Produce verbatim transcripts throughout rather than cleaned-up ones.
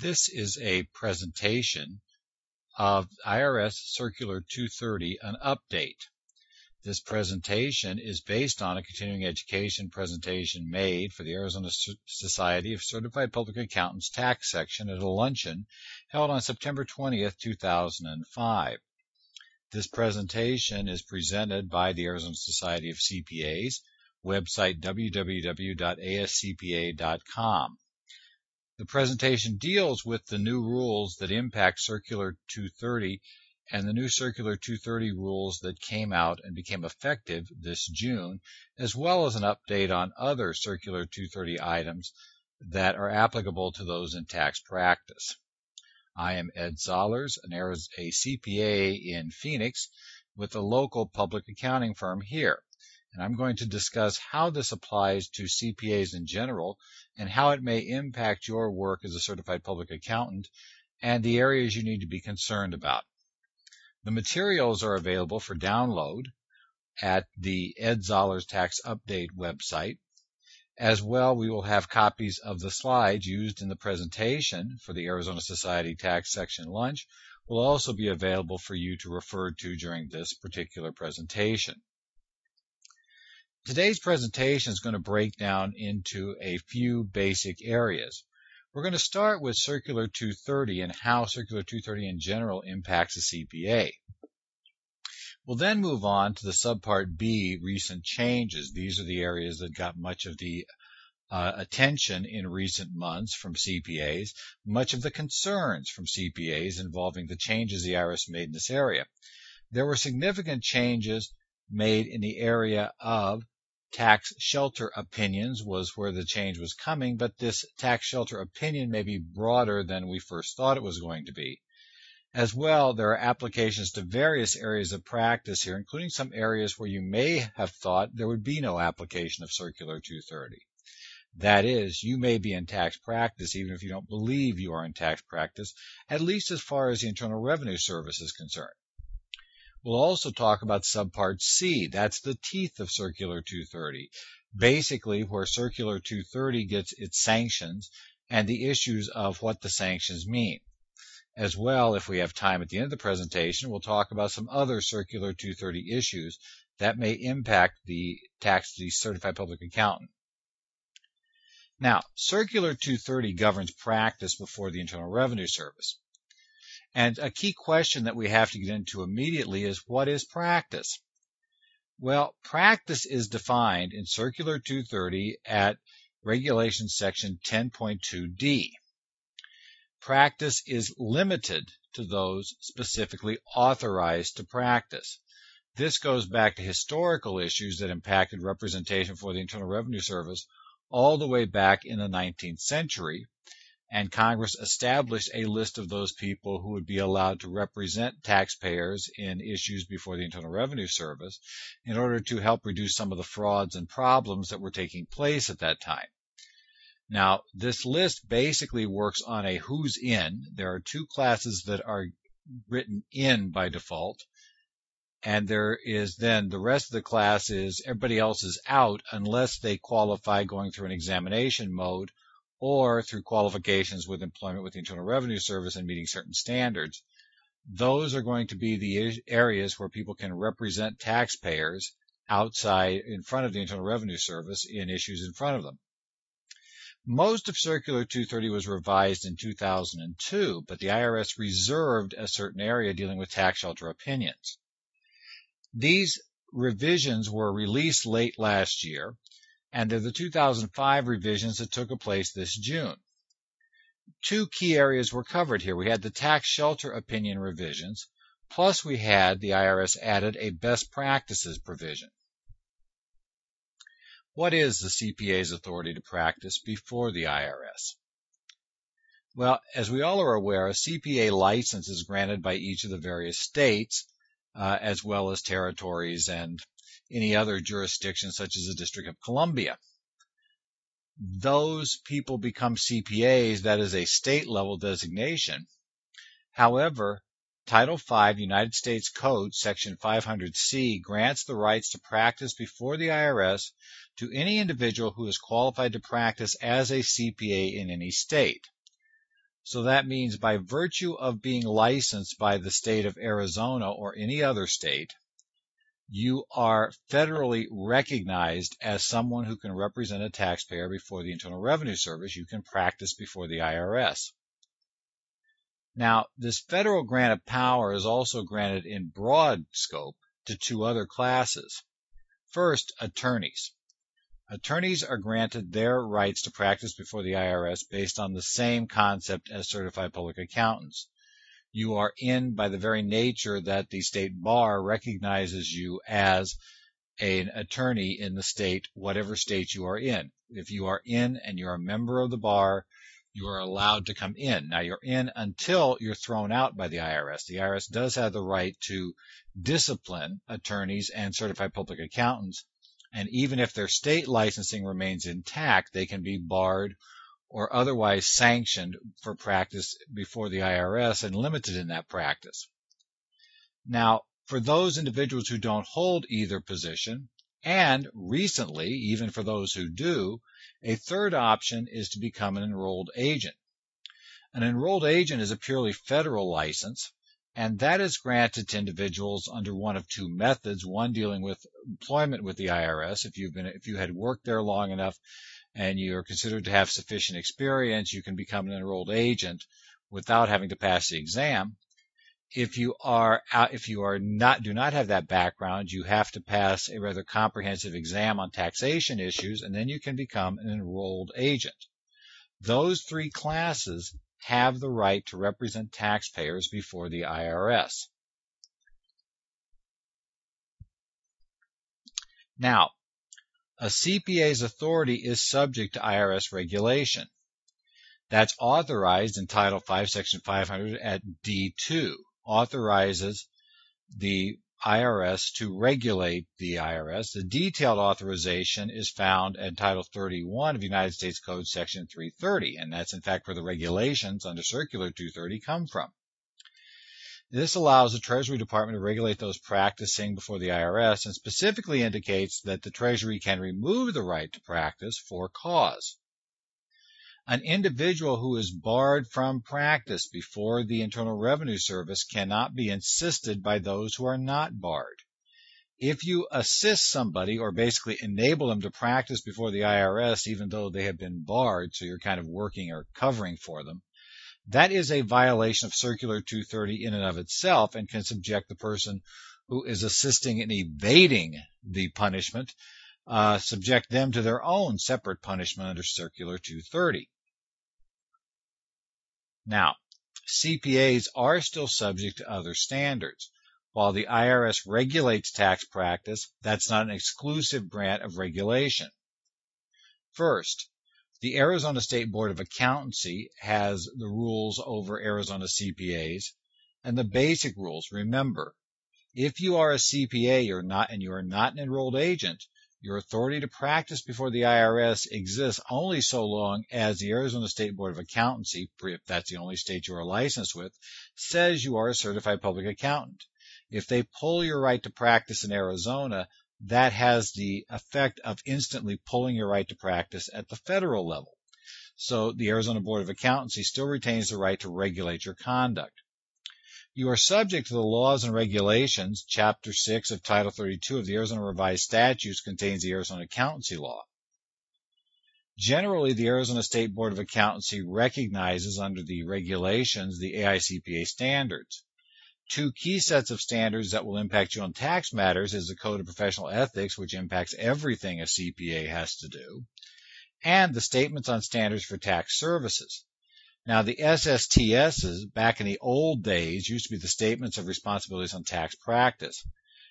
This is a presentation of I R S Circular two thirty, an update. This presentation is based on a continuing education presentation made for the Arizona Society of Certified Public Accountants Tax Section at a luncheon held on September twentieth, two thousand five. This presentation is presented by the Arizona Society of C P As, website w w w dot a s c p a dot com. The presentation deals with the new rules that impact Circular two thirty and the new Circular two thirty rules that came out and became effective this June, as well as an update on other Circular two thirty items that are applicable to those in tax practice. I am Ed Zollers, an Arizona, a C P A in Phoenix with a local public accounting firm here, and I'm going to discuss how this applies to C P As in general and how it may impact your work as a certified public accountant and the areas you need to be concerned about. The materials are available for download at the Ed Zollers Tax Update website. As well, we will have copies of the slides used in the presentation for the Arizona Society Tax Section lunch will also be available for you to refer to during this particular presentation. Today's presentation is going to break down into a few basic areas. We're going to start with Circular two thirty and how Circular two thirty in general impacts a C P A. We'll then move on to the Subpart B, recent changes. These are the areas that got much of the uh, attention in recent months from C P As, much of the concerns from C P As involving the changes the I R S made in this area. There were significant changes made in the area of tax shelter opinions was where the change was coming, but this tax shelter opinion may be broader than we first thought it was going to be. As well, there are applications to various areas of practice here, including some areas where you may have thought there would be no application of Circular two thirty. That is, you may be in tax practice even if you don't believe you are in tax practice, at least as far as the Internal Revenue Service is concerned. We'll also talk about Subpart C. That's the teeth of Circular two thirty, basically where Circular two thirty gets its sanctions and the issues of what the sanctions mean. As well, if we have time at the end of the presentation, we'll talk about some other Circular two thirty issues that may impact the tax the certified public accountant. Now, Circular two thirty governs practice before the Internal Revenue Service. And a key question that we have to get into immediately is, what is practice? Well, practice is defined in Circular two thirty at Regulation Section ten point two D. Practice is limited to those specifically authorized to practice. This goes back to historical issues that impacted representation for the Internal Revenue Service all the way back in the nineteenth century. And Congress established a list of those people who would be allowed to represent taxpayers in issues before the Internal Revenue Service in order to help reduce some of the frauds and problems that were taking place at that time. Now, this list basically works on a who's in. There are two classes that are written in by default, and there is then the rest of the class is everybody else is out unless they qualify going through an examination mode or through qualifications with employment with the Internal Revenue Service and meeting certain standards. Those are going to be the areas where people can represent taxpayers outside in front of the Internal Revenue Service in issues in front of them. Most of Circular two thirty was revised in two thousand two, but the I R S reserved a certain area dealing with tax shelter opinions. These revisions were released late last year, and they're the two thousand five revisions that took place this June. Two key areas were covered here. We had the tax shelter opinion revisions, plus we had the I R S added a best practices provision. What is the C P A's authority to practice before the I R S? Well, as we all are aware, a C P A license is granted by each of the various states, uh, as well as territories and any other jurisdiction such as the District of Columbia. Those people become C P As. That is a state-level designation. However, Title five United States Code, Section five hundred C, grants the rights to practice before the I R S to any individual who is qualified to practice as a C P A in any state. So that means by virtue of being licensed by the state of Arizona or any other state, you are federally recognized as someone who can represent a taxpayer before the Internal Revenue Service. You can practice before the I R S. Now, this federal grant of power is also granted in broad scope to two other classes. First, attorneys. Attorneys are granted their rights to practice before the I R S based on the same concept as certified public accountants. You are in by the very nature that the state bar recognizes you as an attorney in the state, whatever state you are in. If you are in and you're a member of the bar, you are allowed to come in. Now, you're in until you're thrown out by the I R S. The I R S does have the right to discipline attorneys and certified public accountants, and even if their state licensing remains intact, they can be barred or otherwise sanctioned for practice before the I R S and limited in that practice. Now, for those individuals who don't hold either position, and recently, even for those who do, a third option is to become an enrolled agent. An enrolled agent is a purely federal license, and that is granted to individuals under one of two methods, one dealing with employment with the I R S. If you've been, if you had worked there long enough and you're considered to have sufficient experience, you can become an enrolled agent without having to pass the exam. If you are out, if you are not, do not have that background, you have to pass a rather comprehensive exam on taxation issues, and then you can become an enrolled agent. Those three classes have the right to represent taxpayers before the I R S. Now, a C P A's authority is subject to I R S regulation. That's authorized in Title five, Section five hundred at D two, authorizes the I R S to regulate the I R S. The detailed authorization is found in Title thirty-one of the United States Code, Section three thirty, and that's in fact where the regulations under Circular two thirty come from. This allows the Treasury Department to regulate those practicing before the I R S and specifically indicates that the Treasury can remove the right to practice for cause. An individual who is barred from practice before the Internal Revenue Service cannot be assisted by those who are not barred. If you assist somebody or basically enable them to practice before the I R S even though they have been barred, so you're kind of working or covering for them, that is a violation of Circular two thirty in and of itself and can subject the person who is assisting in evading the punishment, uh, subject them to their own separate punishment under Circular two thirty. Now, C P As are still subject to other standards. While the I R S regulates tax practice, that's not an exclusive grant of regulation. First, the Arizona State Board of Accountancy has the rules over Arizona C P As and the basic rules. Remember, if you are a C P A you're not, and you are not an enrolled agent, your authority to practice before the I R S exists only so long as the Arizona State Board of Accountancy, if that's the only state you are licensed with, says you are a certified public accountant. If they pull your right to practice in Arizona, that has the effect of instantly pulling your right to practice at the federal level. So the Arizona Board of Accountancy still retains the right to regulate your conduct. You are subject to the laws and regulations. Chapter six of Title thirty-two of the Arizona Revised Statutes contains the Arizona Accountancy Law. Generally, the Arizona State Board of Accountancy recognizes under the regulations the A I C P A standards. Two key sets of standards that will impact you on tax matters is the Code of Professional Ethics, which impacts everything a C P A has to do, and the Statements on Standards for Tax Services. Now, the S S T Ss, back in the old days, used to be the Statements of Responsibilities on Tax Practice.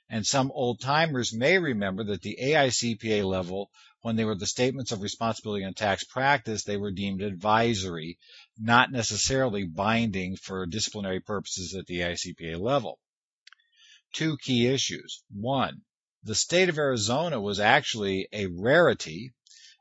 And some old-timers may remember that the A I C P A level, when they were the Statements of Responsibility on Tax Practice, they were deemed advisory, not necessarily binding for disciplinary purposes at the A I C P A level. Two key issues. One, the state of Arizona was actually a rarity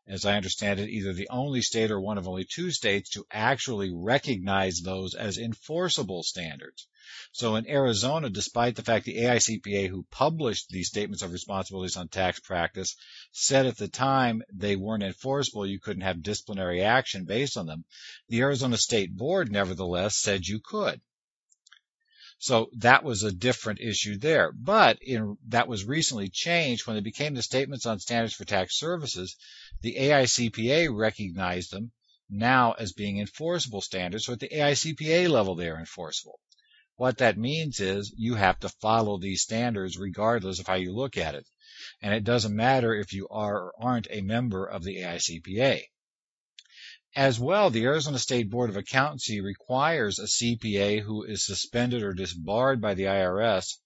as I understand it, either the only state or one of only two states to actually recognize those as enforceable standards. So in Arizona, despite the fact the A I C P A, who published these statements of responsibilities on tax practice, said at the time they weren't enforceable, you couldn't have disciplinary action based on them, the Arizona State Board nevertheless said you could. So that was a different issue there. But in, that was recently changed when it became the Statements on Standards for Tax Services. The A I C P A recognized them now as being enforceable standards, so at the A I C P A level they are enforceable. What that means is you have to follow these standards regardless of how you look at it. And it doesn't matter if you are or aren't a member of the A I C P A. As well, the Arizona State Board of Accountancy requires a C P A who is suspended or disbarred by the I R S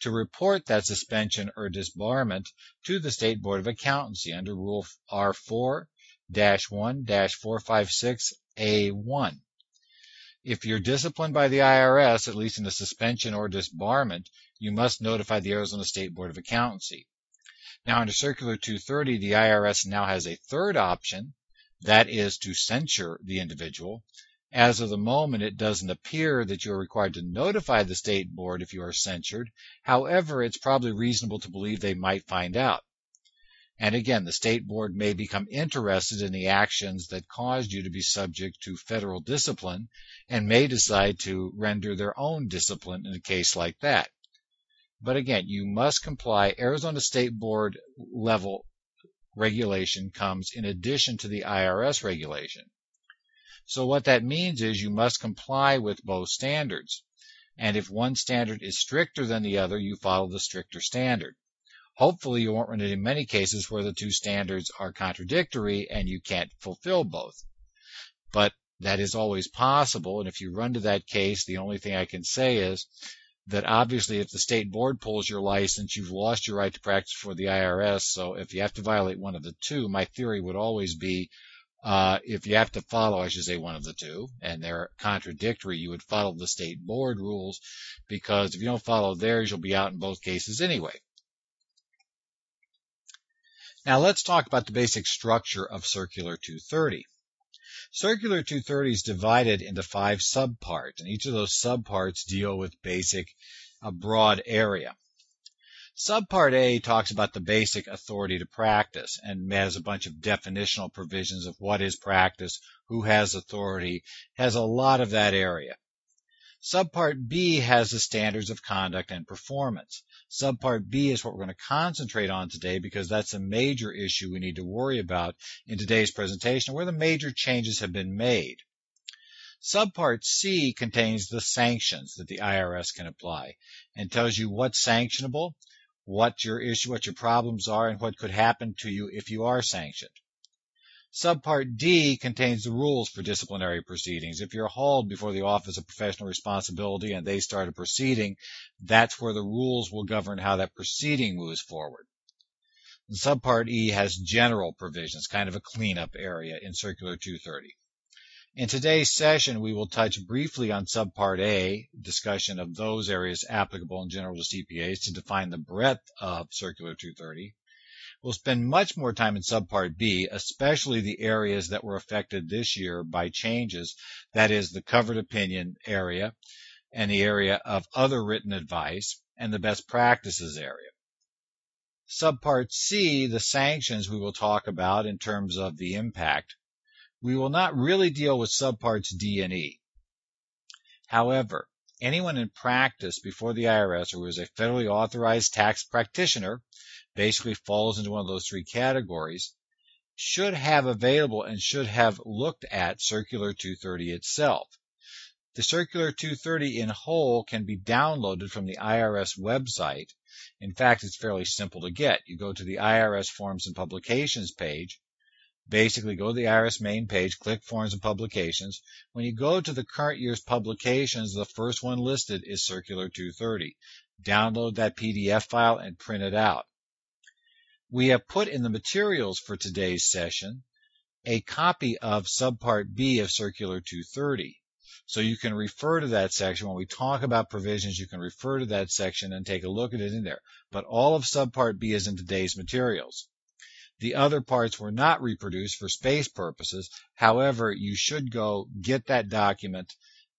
to report that suspension or disbarment to the State Board of Accountancy under Rule R four dash one dash four five six A one. If you're disciplined by the I R S, at least in a suspension or disbarment, you must notify the Arizona State Board of Accountancy. Now, under Circular two thirty, the I R S now has a third option. That is to censure the individual. As of the moment, it doesn't appear that you are required to notify the state board if you are censured. However, it's probably reasonable to believe they might find out. And again, the state board may become interested in the actions that caused you to be subject to federal discipline and may decide to render their own discipline in a case like that. But again, you must comply. Arizona State Board level regulation comes in addition to the I R S regulation. So what that means is you must comply with both standards. And if one standard is stricter than the other, you follow the stricter standard. Hopefully you won't run into many cases where the two standards are contradictory and you can't fulfill both. But that is always possible, and if you run to that case, the only thing I can say is that obviously if the state board pulls your license, you've lost your right to practice for the I R S. So if you have to violate one of the two, my theory would always be uh if you have to follow, I should say, one of the two, and they're contradictory, you would follow the state board rules, because if you don't follow theirs, you'll be out in both cases anyway. Now let's talk about the basic structure of Circular two thirty. Circular two thirty is divided into five subparts, and each of those subparts deal with basic, a broad area. Subpart A talks about the basic authority to practice and has a bunch of definitional provisions of what is practice, who has authority, has a lot of that area. Subpart B has the standards of conduct and performance. Subpart B is what we're going to concentrate on today, because that's a major issue we need to worry about in today's presentation, where the major changes have been made. Subpart C contains the sanctions that the I R S can apply and tells you what's sanctionable, what your issue, what your problems are, and what could happen to you if you are sanctioned. Subpart D contains the rules for disciplinary proceedings. If you're hauled before the Office of Professional Responsibility and they start a proceeding, that's where the rules will govern how that proceeding moves forward. And Subpart E has general provisions, kind of a cleanup area in Circular two thirty. In today's session, we will touch briefly on Subpart A, discussion of those areas applicable in general to C P As to define the breadth of Circular two thirty. We'll spend much more time in Subpart B, especially the areas that were affected this year by changes, that is the covered opinion area and the area of other written advice and the best practices area. Subpart C, the sanctions, we will talk about in terms of the impact. We will not really deal with subparts D and E. However, anyone in practice before the I R S who is a federally authorized tax practitioner, basically falls into one of those three categories, should have available and should have looked at Circular two thirty itself. The Circular two thirty in whole can be downloaded from the I R S website. In fact, it's fairly simple to get. You go to the I R S Forms and Publications page. Basically, go to the I R S main page, click Forms and Publications. When you go to the current year's publications, the first one listed is Circular two thirty. Download that P D F file and print it out. We have put in the materials for today's session a copy of Subpart B of Circular two thirty. So you can refer to that section. When we talk about provisions, you can refer to that section and take a look at it in there. But all of Subpart B is in today's materials. The other parts were not reproduced for space purposes. However, you should go get that document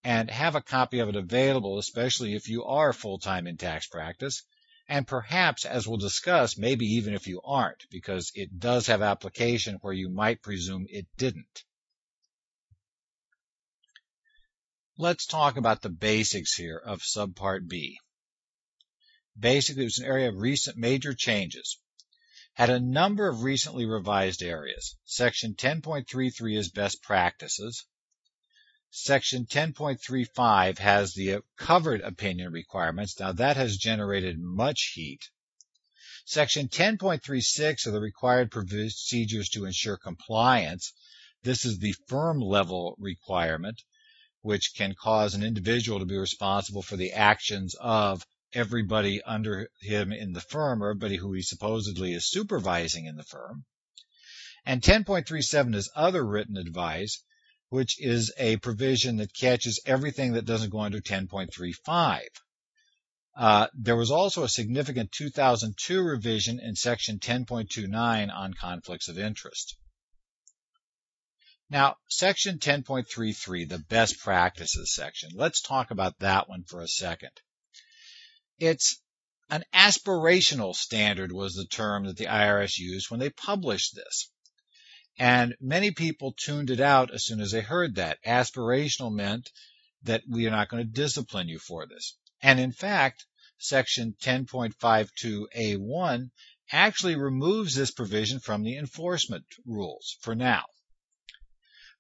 and have a copy of it available, especially if you are full-time in tax practice. And perhaps, as we'll discuss, maybe even if you aren't, because it does have application where you might presume it didn't. Let's talk about the basics here of Subpart B. Basically, it was an area of recent major changes. Had a number of recently revised areas. Section ten point three three is best practices. Section ten point three five has the covered opinion requirements. Now, that has generated much heat. Section ten point three six are the required procedures to ensure compliance. This is the firm-level requirement, which can cause an individual to be responsible for the actions of everybody under him in the firm, or everybody who he supposedly is supervising in the firm. And ten point three seven is other written advice, which is a provision that catches everything that doesn't go under ten point three five. Uh, there was also a significant two thousand two revision in Section ten point two nine on conflicts of interest. Now, Section ten point three three, the best practices section, let's talk about that one for a second. It's an aspirational standard was the term that the I R S used when they published this. And many people tuned it out as soon as they heard that. Aspirational meant that we are not going to discipline you for this. And in fact, Section ten point five two A one actually removes this provision from the enforcement rules for now.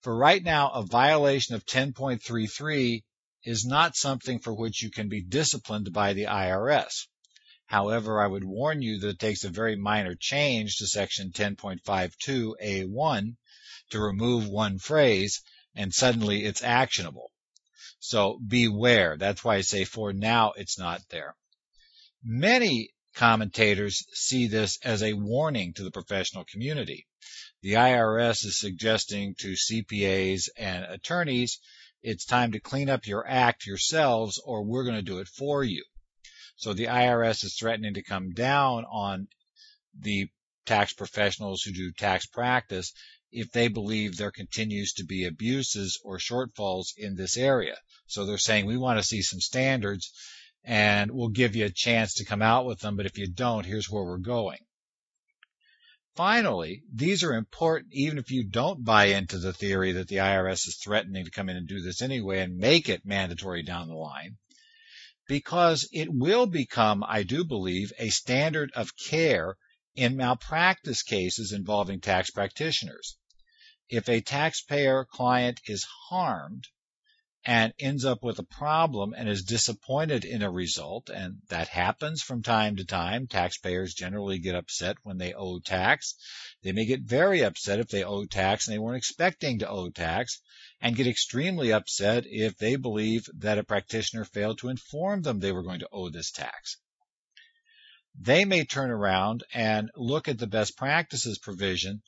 For right now, a violation of ten point three three is not something for which you can be disciplined by the I R S. However, I would warn you that it takes a very minor change to Section ten point five two A one to remove one phrase, and suddenly it's actionable. So beware. That's why I say for now it's not there. Many commentators see this as a warning to the professional community. The I R S is suggesting to C P As and attorneys, it's time to clean up your act yourselves, or we're going to do it for you. So the I R S is threatening to come down on the tax professionals who do tax practice if they believe there continues to be abuses or shortfalls in this area. So they're saying, we want to see some standards, and we'll give you a chance to come out with them, but if you don't, here's where we're going. Finally, these are important even if you don't buy into the theory that the I R S is threatening to come in and do this anyway and make it mandatory down the line, because it will become, I do believe, a standard of care in malpractice cases involving tax practitioners. If a taxpayer client is harmed and ends up with a problem and is disappointed in a result, and that happens from time to time, taxpayers generally get upset when they owe tax. They may get very upset if they owe tax and they weren't expecting to owe tax, and get extremely upset if they believe that a practitioner failed to inform them they were going to owe this tax. They may turn around and look at the best practices provision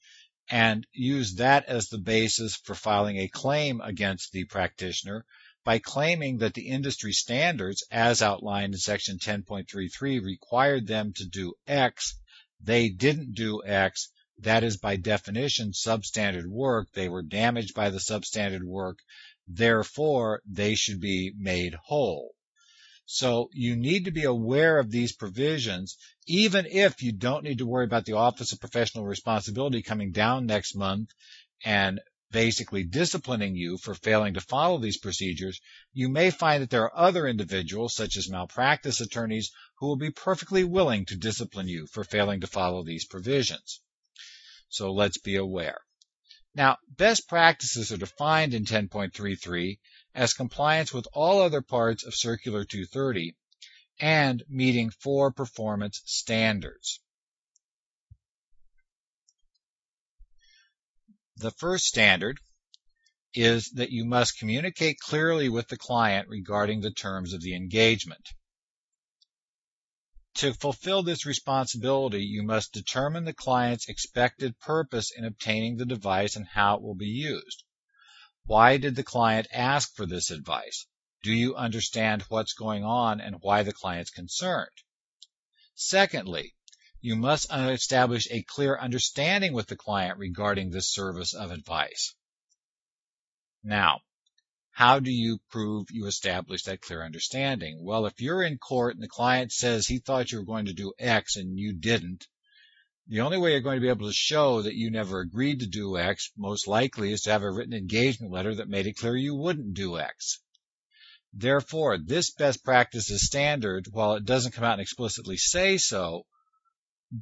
and use that as the basis for filing a claim against the practitioner by claiming that the industry standards, as outlined in Section ten point three three, required them to do X. They didn't do X. That is, by definition, substandard work. They were damaged by the substandard work. Therefore, they should be made whole. So you need to be aware of these provisions, even if you don't need to worry about the Office of Professional Responsibility coming down next month and basically disciplining you for failing to follow these procedures. You may find that there are other individuals, such as malpractice attorneys, who will be perfectly willing to discipline you for failing to follow these provisions. So let's be aware. Now, best practices are defined in ten point three three as compliance with all other parts of Circular two thirty and meeting four performance standards. The first standard is that you must communicate clearly with the client regarding the terms of the engagement. To fulfill this responsibility, you must determine the client's expected purpose in obtaining the device and how it will be used. Why did the client ask for this advice? Do you understand what's going on and why the client's concerned? Secondly, You must establish a clear understanding with the client regarding this service of advice. Now, how do you prove you established that clear understanding? Well, if you're in court and the client says he thought you were going to do X and you didn't, the only way you're going to be able to show that you never agreed to do X, most likely, is to have a written engagement letter that made it clear you wouldn't do X. Therefore, this best practice is standard, while it doesn't come out and explicitly say so,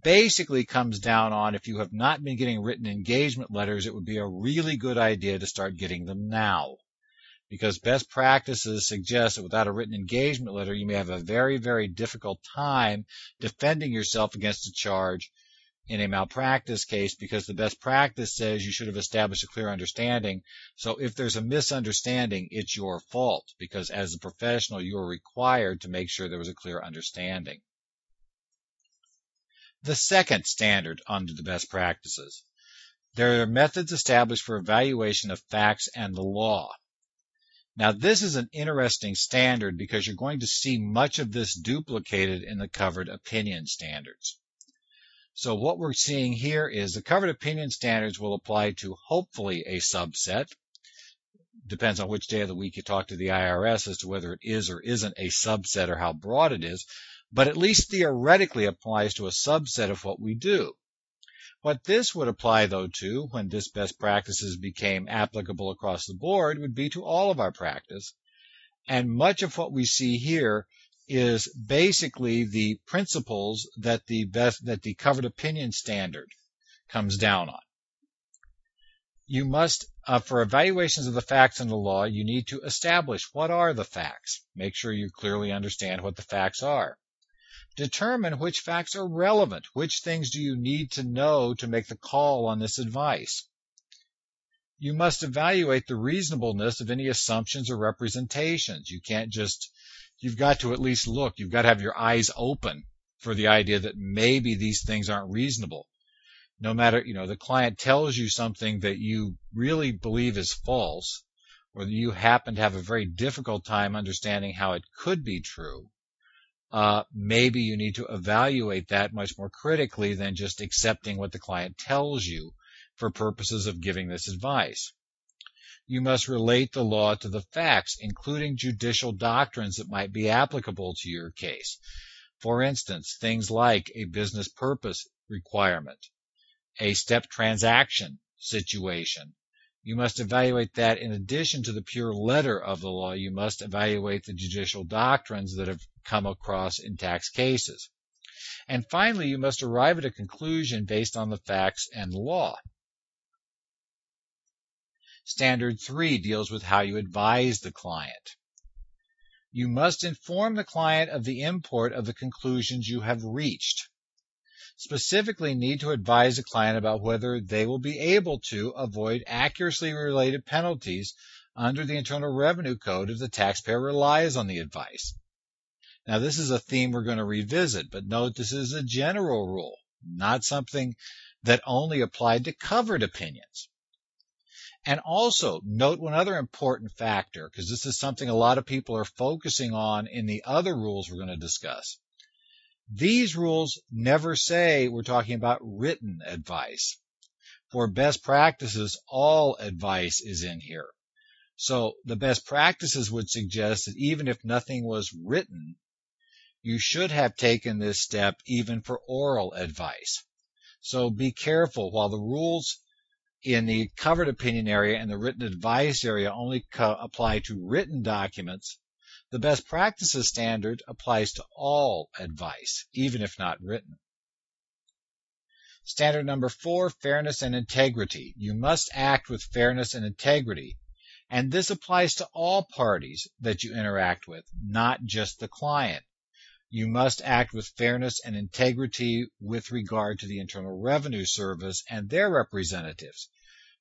basically comes down on if you have not been getting written engagement letters, it would be a really good idea to start getting them now. Because best practices suggest that without a written engagement letter, you may have a very, very difficult time defending yourself against a charge in a malpractice case, because the best practice says you should have established a clear understanding. So if there's a misunderstanding, it's your fault, because as a professional, you are required to make sure there was a clear understanding. The second standard under the best practices. There are methods established for evaluation of facts and the law. Now, this is an interesting standard because you're going to see much of this duplicated in the covered opinion standards. So what we're seeing here is the covered opinion standards will apply to hopefully a subset. Depends on which day of the week you talk to the I R S as to whether it is or isn't a subset or how broad it is, but at least theoretically applies to a subset of what we do. What this would apply, though, to when this best practices became applicable across the board would be to all of our practice, and much of what we see here is basically the principles that the best, that the covered opinion standard comes down on. You must, uh, for evaluations of the facts in the law, you need to establish what are the facts. Make sure you clearly understand what the facts are. Determine which facts are relevant. Which things do you need to know to make the call on this advice? You must evaluate the reasonableness of any assumptions or representations. You can't just You've got to at least look. You've got to have your eyes open for the idea that maybe these things aren't reasonable. No matter, you know, the client tells you something that you really believe is false, or that you happen to have a very difficult time understanding how it could be true, uh, maybe you need to evaluate that much more critically than just accepting what the client tells you for purposes of giving this advice. You must relate the law to the facts, including judicial doctrines that might be applicable to your case. For instance, things like a business purpose requirement, a step transaction situation. You must evaluate that in addition to the pure letter of the law. You must evaluate the judicial doctrines that have come across in tax cases. And finally, you must arrive at a conclusion based on the facts and law. Standard three deals with how you advise the client. You must inform the client of the import of the conclusions you have reached. Specifically, need to advise the client about whether they will be able to avoid accuracy-related penalties under the Internal Revenue Code if the taxpayer relies on the advice. Now, this is a theme we're going to revisit, but note this is a general rule, not something that only applied to covered opinions. And also, note one other important factor, because this is something a lot of people are focusing on in the other rules we're going to discuss. These rules never say we're talking about written advice. For best practices, all advice is in here. So the best practices would suggest that even if nothing was written, you should have taken this step even for oral advice. So be careful. While the rules in the covered opinion area and the written advice area only co- apply to written documents, the best practices standard applies to all advice, even if not written. Standard number four, fairness and integrity. You must act with fairness and integrity, and this applies to all parties that you interact with, not just the client. You must act with fairness and integrity with regard to the Internal Revenue Service and their representatives.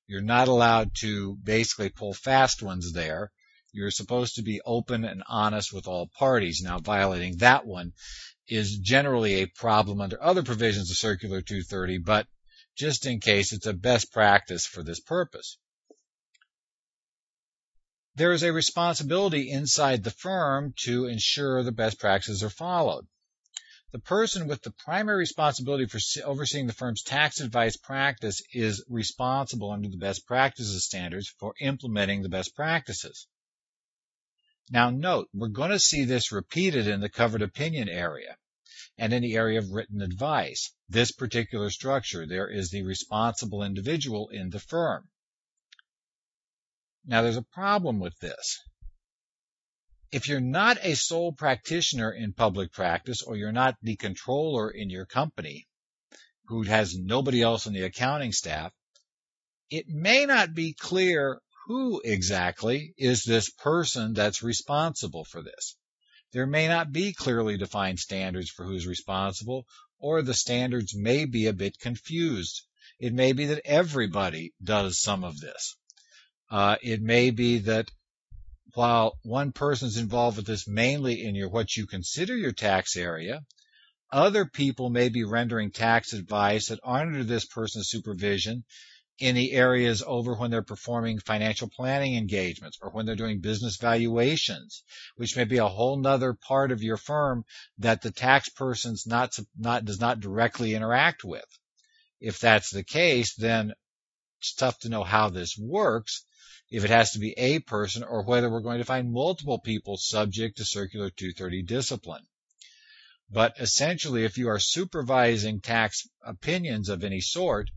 You're not allowed to basically pull fast ones there. You're supposed to be open and honest with all parties. Now, violating that one is generally a problem under other provisions of Circular two thirty, but just in case, it's a best practice for this purpose. There is a responsibility inside the firm to ensure the best practices are followed. The person with the primary responsibility for overseeing the firm's tax advice practice is responsible under the best practices standards for implementing the best practices. Now note, we're going to see this repeated in the covered opinion area and in the area of written advice. This particular structure, there is the responsible individual in the firm. Now there's a problem with this. If you're not a sole practitioner in public practice, or you're not the controller in your company who has nobody else on the accounting staff, it may not be clear who exactly is this person that's responsible for this. There may not be clearly defined standards for who's responsible, or the standards may be a bit confused. It may be that everybody does some of this. Uh, it may be that while one person's involved with this mainly in your what you consider your tax area, other people may be rendering tax advice that aren't under this person's supervision in the areas over when they're performing financial planning engagements or when they're doing business valuations, which may be a whole nother part of your firm that the tax person's not, not does not directly interact with. If that's the case, then it's tough to know how this works, if it has to be a person or whether we're going to find multiple people subject to Circular two thirty discipline. But essentially, if you are supervising tax opinions of any sort,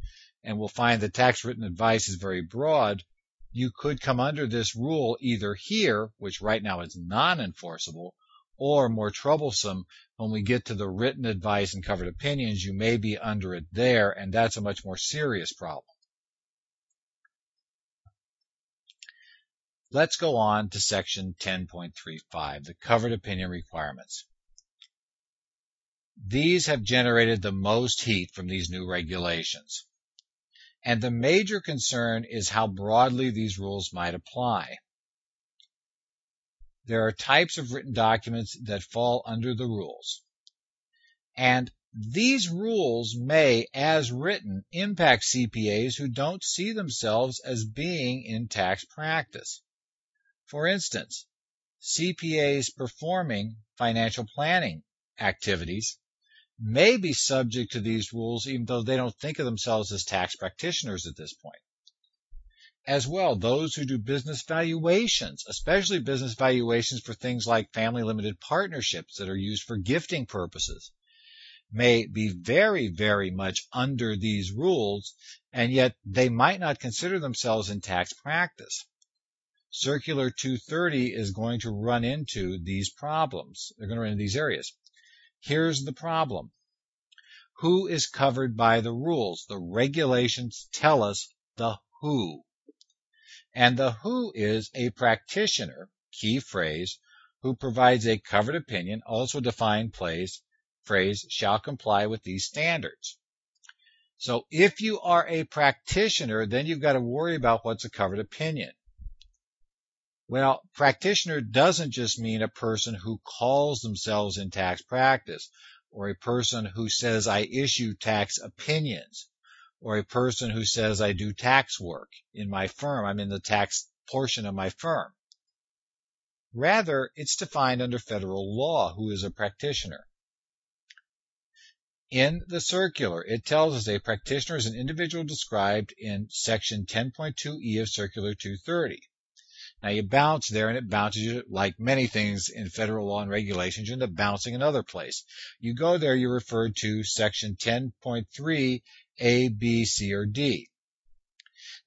and we'll find that tax written advice is very broad, you could come under this rule either here, which right now is non-enforceable, or more troublesome, when we get to the written advice and covered opinions, you may be under it there, and that's a much more serious problem. Let's go on to Section ten point three five, the covered opinion requirements. These have generated the most heat from these new regulations. And the major concern is how broadly these rules might apply. There are types of written documents that fall under the rules. And these rules may, as written, impact C P As who don't see themselves as being in tax practice. For instance, C P As performing financial planning activities may be subject to these rules even though they don't think of themselves as tax practitioners at this point. As well, those who do business valuations, especially business valuations for things like family limited partnerships that are used for gifting purposes, may be very, very much under these rules, and yet they might not consider themselves in tax practice. Circular two thirty is going to run into these problems. They're going to run into these areas. Here's the problem. Who is covered by the rules? The regulations tell us the who. And the who is a practitioner, key phrase, who provides a covered opinion, also defined place, phrase, shall comply with these standards. So if you are a practitioner, then you've got to worry about what's a covered opinion. Well, practitioner doesn't just mean a person who calls themselves in tax practice, or a person who says I issue tax opinions, or a person who says I do tax work in my firm, I'm in the tax portion of my firm. Rather, it's defined under federal law who is a practitioner. In the circular, it tells us a practitioner is an individual described in Section ten point two E of Circular two thirty. Now, you bounce there, and it bounces you, like many things in federal law and regulations, you end up bouncing another place. You go there, you're referred to Section ten point three, A, B, C, or D.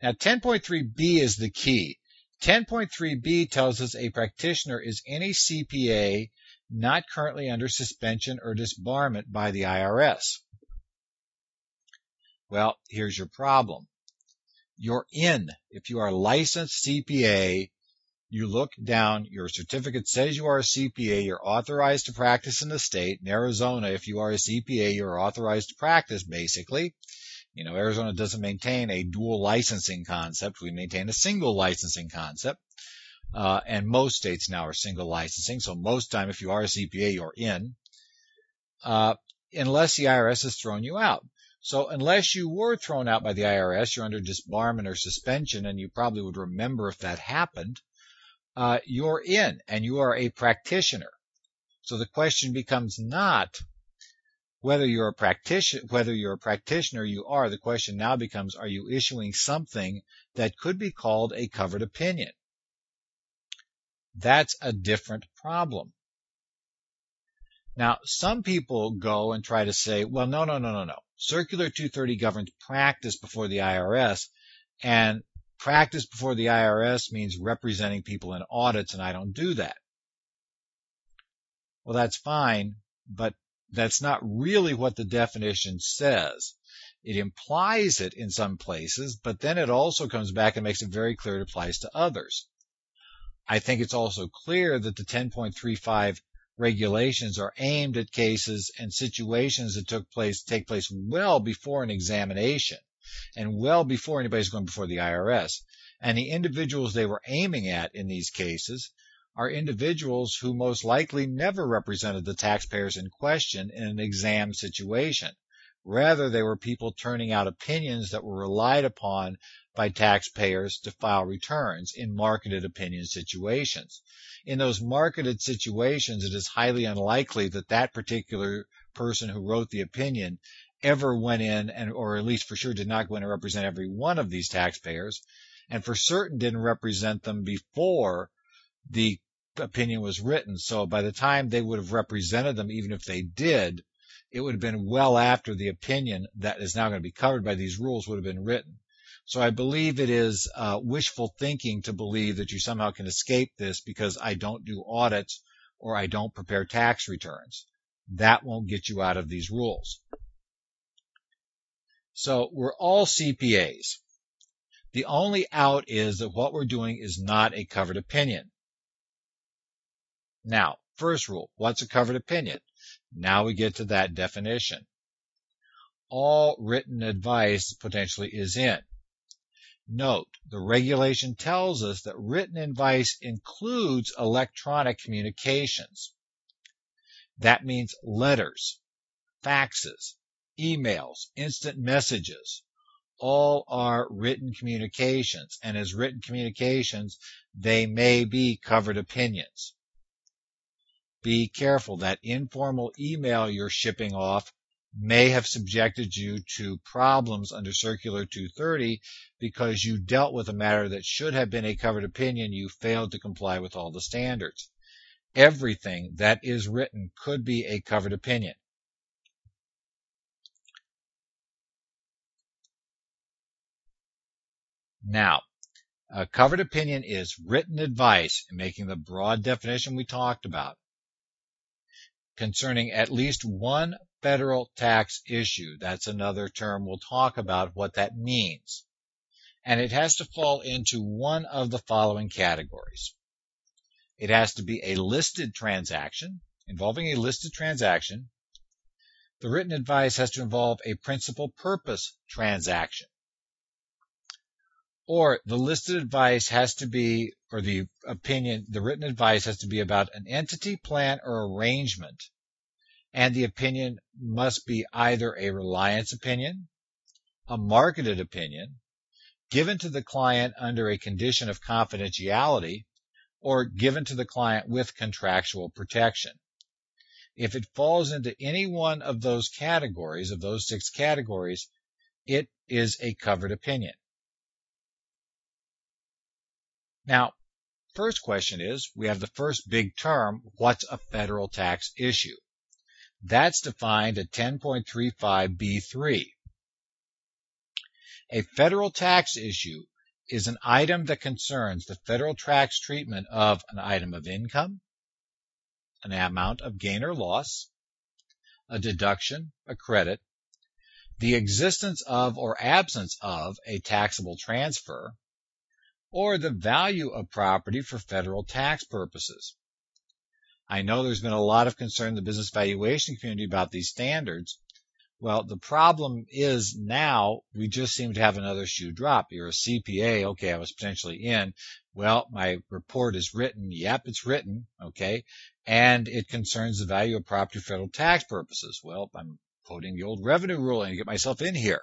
Now, ten point three B is the key. ten point three B tells us a practitioner is any C P A not currently under suspension or disbarment by the I R S. Well, here's your problem. You're in. If you are a licensed C P A, you look down, your certificate says you are a C P A, you're authorized to practice in the state. In Arizona, if you are a C P A, you're authorized to practice, basically. You know, Arizona doesn't maintain a dual licensing concept. We maintain a single licensing concept. Uh, and most states now are single licensing, so most time if you are a C P A, you're in, uh, unless the I R S has thrown you out. So unless you were thrown out by the I R S, you're under disbarment or suspension, and you probably would remember if that happened. Uh, you're in, and you are a practitioner. So the question becomes not Whether you're a practitioner, whether you're a practitioner, you are, the question now becomes, are you issuing something that could be called a covered opinion? That's a different problem. Now, some people go and try to say, well, no, no, no, no, no. Circular two thirty governs practice before the I R S, and practice before the I R S means representing people in audits, and I don't do that. Well, that's fine, but that's not really what the definition says. It implies it in some places, but then it also comes back and makes it very clear it applies to others. I think it's also clear that the ten point three five regulations are aimed at cases and situations that took place, take place well before an examination and well before anybody's going before the I R S. And the individuals they were aiming at in these cases are individuals who most likely never represented the taxpayers in question in an exam situation. Rather, they were people turning out opinions that were relied upon by taxpayers to file returns in marketed opinion situations. In those marketed situations, it is highly unlikely that that particular person who wrote the opinion ever went in, and, or at least for sure did not go in and represent every one of these taxpayers, and for certain didn't represent them before the opinion was written. So by the time they would have represented them, even if they did, it would have been well after the opinion that is now going to be covered by these rules would have been written. So I believe it is uh, wishful thinking to believe that you somehow can escape this because I don't do audits or I don't prepare tax returns. That won't get you out of these rules. So we're all C P As. The only out is that what we're doing is not a covered opinion. Now, first rule, what's a covered opinion? Now we get to that definition. All written advice potentially is in. Note, the regulation tells us that written advice includes electronic communications. That means letters, faxes, emails, instant messages. All are written communications, and as written communications, they may be covered opinions. Be careful. That informal email you're shipping off may have subjected you to problems under Circular two thirty because you dealt with a matter that should have been a covered opinion. You failed to comply with all the standards. Everything that is written could be a covered opinion. Now, a covered opinion is written advice, making the broad definition we talked about, concerning at least one federal tax issue. That's another term we'll talk about what that means. And it has to fall into one of the following categories. It has to be a listed transaction, involving a listed transaction. The written advice has to involve a principal purpose transaction. Or the listed advice has to be, or the opinion, the written advice has to be about an entity, plan, or arrangement. And the opinion must be either a reliance opinion, a marketed opinion, given to the client under a condition of confidentiality, or given to the client with contractual protection. If it falls into any one of those categories, of those six categories, it is a covered opinion. Now, first question is, we have the first big term, what's a federal tax issue? That's defined at ten point three five B three. A federal tax issue is an item that concerns the federal tax treatment of an item of income, an amount of gain or loss, a deduction, a credit, the existence of or absence of a taxable transfer, or the value of property for federal tax purposes. I know there's been a lot of concern in the business valuation community about these standards. Well, the problem is now we just seem to have another shoe drop. You're a C P A. Okay, I was potentially in. Well, my report is written. Yep, it's written. Okay. And it concerns the value of property for federal tax purposes. Well, I'm quoting the old revenue ruling to get myself in here.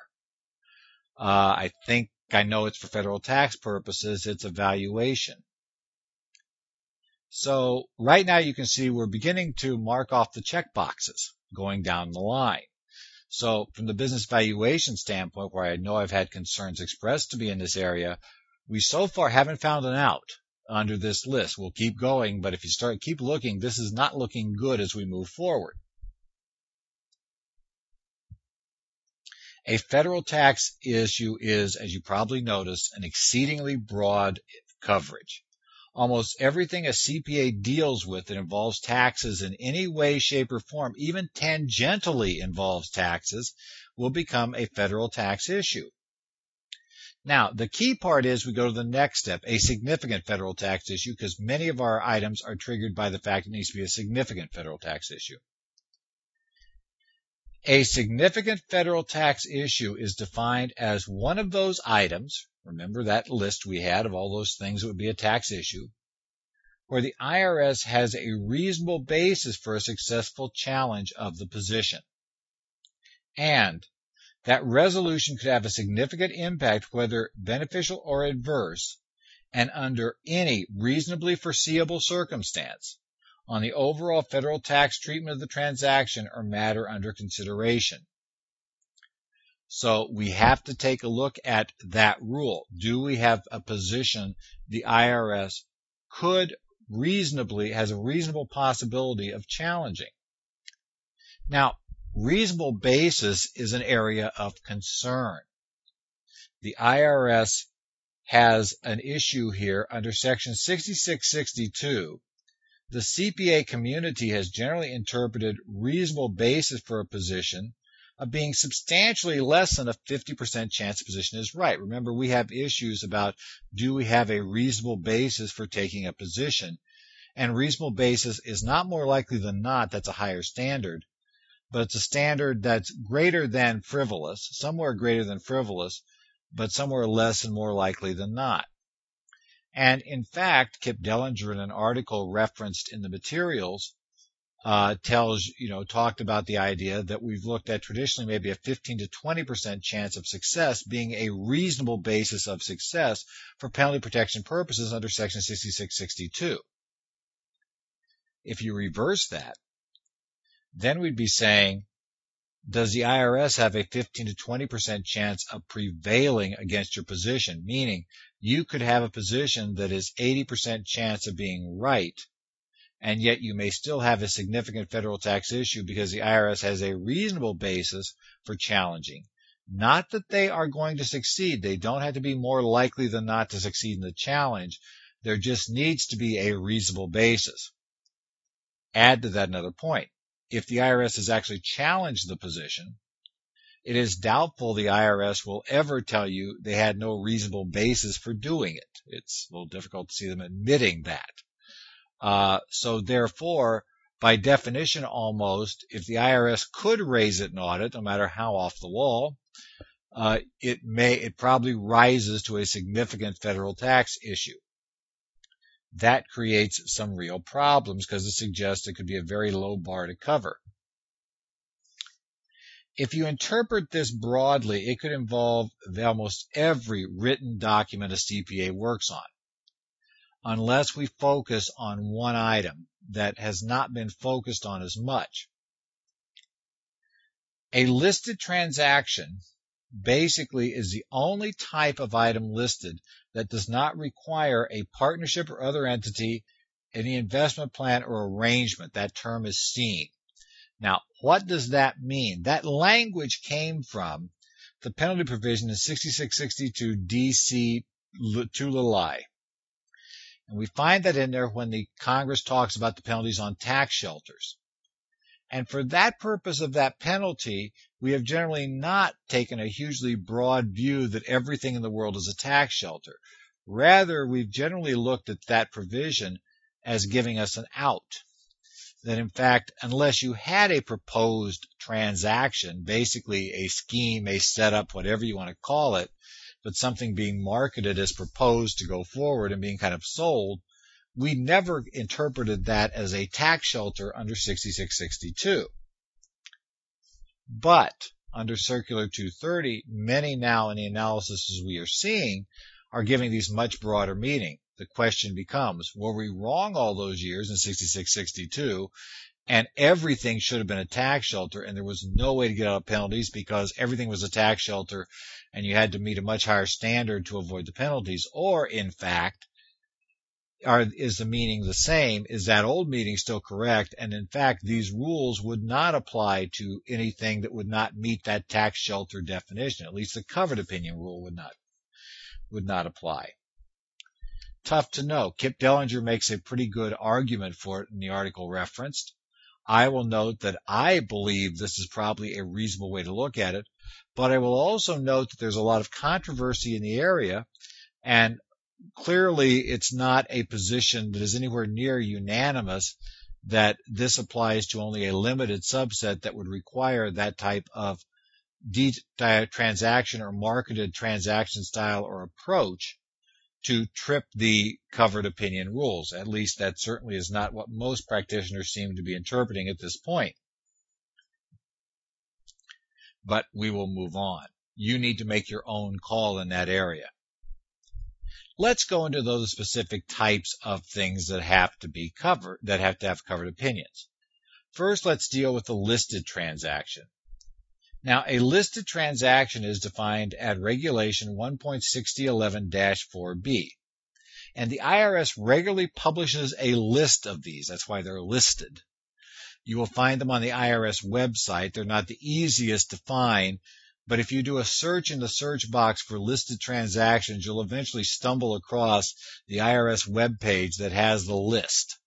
Uh, I think I know it's for federal tax purposes. It's a valuation. So right now you can see we're beginning to mark off the check boxes going down the line. So from the business valuation standpoint, where I know I've had concerns expressed to me in this area, we so far haven't found an out under this list. We'll keep going, but if you start keep looking, this is not looking good as we move forward. A federal tax issue is, as you probably noticed, an exceedingly broad coverage. Almost everything a C P A deals with that involves taxes in any way, shape, or form, even tangentially involves taxes, will become a federal tax issue. Now, the key part is we go to the next step, a significant federal tax issue, because many of our items are triggered by the fact it needs to be a significant federal tax issue. A significant federal tax issue is defined as one of those items, remember that list we had of all those things that would be a tax issue, where the I R S has a reasonable basis for a successful challenge of the position. And that resolution could have a significant impact, whether beneficial or adverse, and under any reasonably foreseeable circumstance, on the overall federal tax treatment of the transaction or matter under consideration. So we have to take a look at that rule. Do we have a position the I R S could reasonably, has a reasonable possibility of challenging? Now, reasonable basis is an area of concern. The I R S has an issue here under Section sixty-six sixty-two. The C P A community has generally interpreted reasonable basis for a position of being substantially less than a fifty percent chance the position is right. Remember, we have issues about, do we have a reasonable basis for taking a position? And reasonable basis is not more likely than not. That's a higher standard. But it's a standard that's greater than frivolous, somewhere greater than frivolous, but somewhere less and more likely than not. And in fact, Kip Dellinger, in an article referenced in the materials, uh, tells, you know, talked about the idea that we've looked at traditionally maybe a fifteen to twenty percent chance of success being a reasonable basis of success for penalty protection purposes under Section sixty-six sixty-two. If you reverse that, then we'd be saying, does the I R S have a fifteen to twenty percent chance of prevailing against your position? Meaning, you could have a position that is eighty percent chance of being right, and yet you may still have a significant federal tax issue because the I R S has a reasonable basis for challenging. Not that they are going to succeed. They don't have to be more likely than not to succeed in the challenge. There just needs to be a reasonable basis. Add to that another point. If the I R S has actually challenged the position, it is doubtful the I R S will ever tell you they had no reasonable basis for doing it. It's a little difficult to see them admitting that. Uh, so therefore, by definition almost, if the I R S could raise it in audit, no matter how off the wall, uh, it may, it probably rises to a significant federal tax issue. That creates some real problems because it suggests it could be a very low bar to cover. If you interpret this broadly, it could involve almost every written document a C P A works on, unless we focus on one item that has not been focused on as much. A listed transaction basically is the only type of item listed that does not require a partnership or other entity, any investment plan or arrangement. That term is seen. Now, what does that mean? That language came from the penalty provision in sixty-six sixty-two D C two little I. And we find that in there when the Congress talks about the penalties on tax shelters. And for that purpose of that penalty, we have generally not taken a hugely broad view that everything in the world is a tax shelter. Rather, we've generally looked at that provision as giving us an out. That in fact, unless you had a proposed transaction, basically a scheme, a setup, whatever you want to call it, but something being marketed as proposed to go forward and being kind of sold, we never interpreted that as a tax shelter under sixty-six sixty-two. But under Circular two thirty, many now in the analyses we are seeing are giving these much broader meaning. the question becomes, were we wrong all those years in sixty-six, sixty-two, and everything should have been a tax shelter, and there was no way to get out of penalties because everything was a tax shelter, and you had to meet a much higher standard to avoid the penalties? Or, in fact, are, is the meaning the same? Is that old meaning still correct? And, in fact, these rules would not apply to anything that would not meet that tax shelter definition. At least the covered opinion rule would not, would not apply. Tough to know. Kip Dellinger makes a pretty good argument for it in the article referenced. I will note that I believe this is probably a reasonable way to look at it, but I will also note that there's a lot of controversy in the area, and clearly it's not a position that is anywhere near unanimous that this applies to only a limited subset that would require that type of de- transaction or marketed transaction style or approach to trip the covered opinion rules. At least that certainly is not what most practitioners seem to be interpreting at this point. But we will move on. You need to make your own call in that area. Let's go into those specific types of things that have to be covered, that have to have covered opinions. First, let's deal with the listed transaction. Now, a listed transaction is defined at Regulation one point six zero one one dash four B, and the I R S regularly publishes a list of these. That's why they're listed. You will find them on the I R S website. They're not the easiest to find, but if you do a search in the search box for listed transactions, you'll eventually stumble across the I R S webpage that has the list,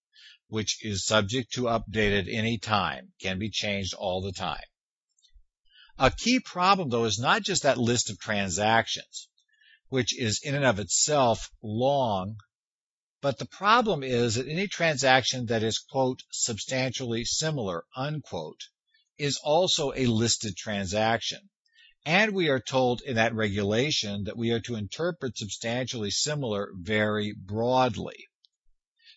which is subject to update at any time, can be changed all the time. A key problem, though, is not just that list of transactions, which is in and of itself long, but the problem is that any transaction that is, quote, substantially similar, unquote, is also a listed transaction. And we are told in that regulation that we are to interpret substantially similar very broadly.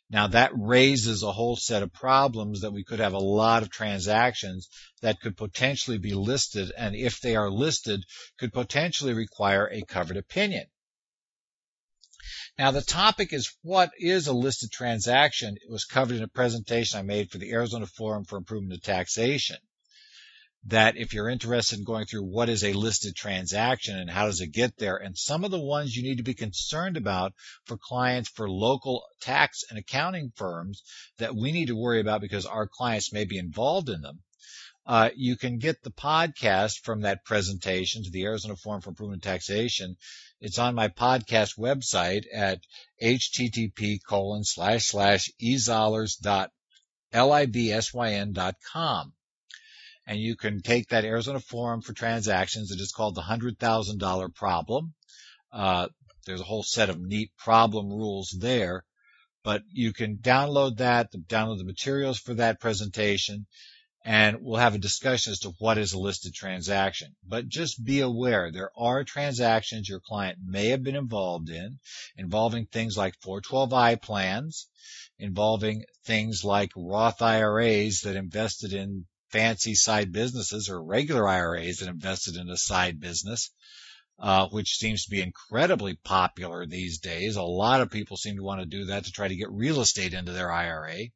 Now, that raises a whole set of problems that we could have a lot of transactions that could potentially be listed, and if they are listed, could potentially require a covered opinion. Now, the topic is, what is a listed transaction? It was covered in a presentation I made for the Arizona Forum for Improvement of Taxation, that if you're interested in going through what is a listed transaction and how does it get there, and some of the ones you need to be concerned about for clients, for local tax and accounting firms that we need to worry about because our clients may be involved in them, uh, you can get the podcast from that presentation to the Arizona Forum for Improvement of Taxation. It's on my podcast website at http colon slash slash ezollers.libsyn.com. And you can take that Arizona Forum for Transactions. It is called the one hundred thousand dollars Problem. Uh, there's a whole set of neat problem rules there. But you can download that, download the materials for that presentation, and we'll have a discussion as to what is a listed transaction. But just be aware, there are transactions your client may have been involved in, involving things like four twelve I plans, involving things like Roth I R As that invested in fancy side businesses, or regular I R As that invested in a side business, uh, which seems to be incredibly popular these days. A lot of people seem to want to do that to try to get real estate into their I R A.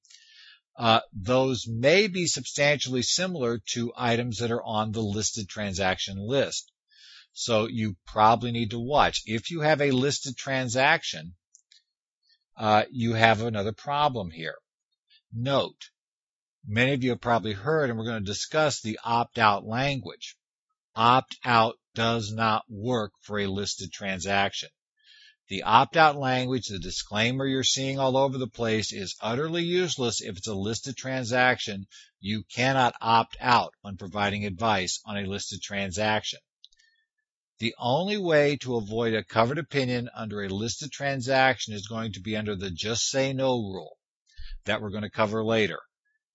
Uh, those may be substantially similar to items that are on the listed transaction list. So you probably need to watch. If you have a listed transaction, uh, you have another problem here. Note, many of you have probably heard, and we're going to discuss the opt-out language. Opt-out does not work for a listed transaction. The opt-out language, the disclaimer you're seeing all over the place, is utterly useless if it's a listed transaction. You cannot opt out when providing advice on a listed transaction. The only way to avoid a covered opinion under a listed transaction is going to be under the just say no rule that we're going to cover later.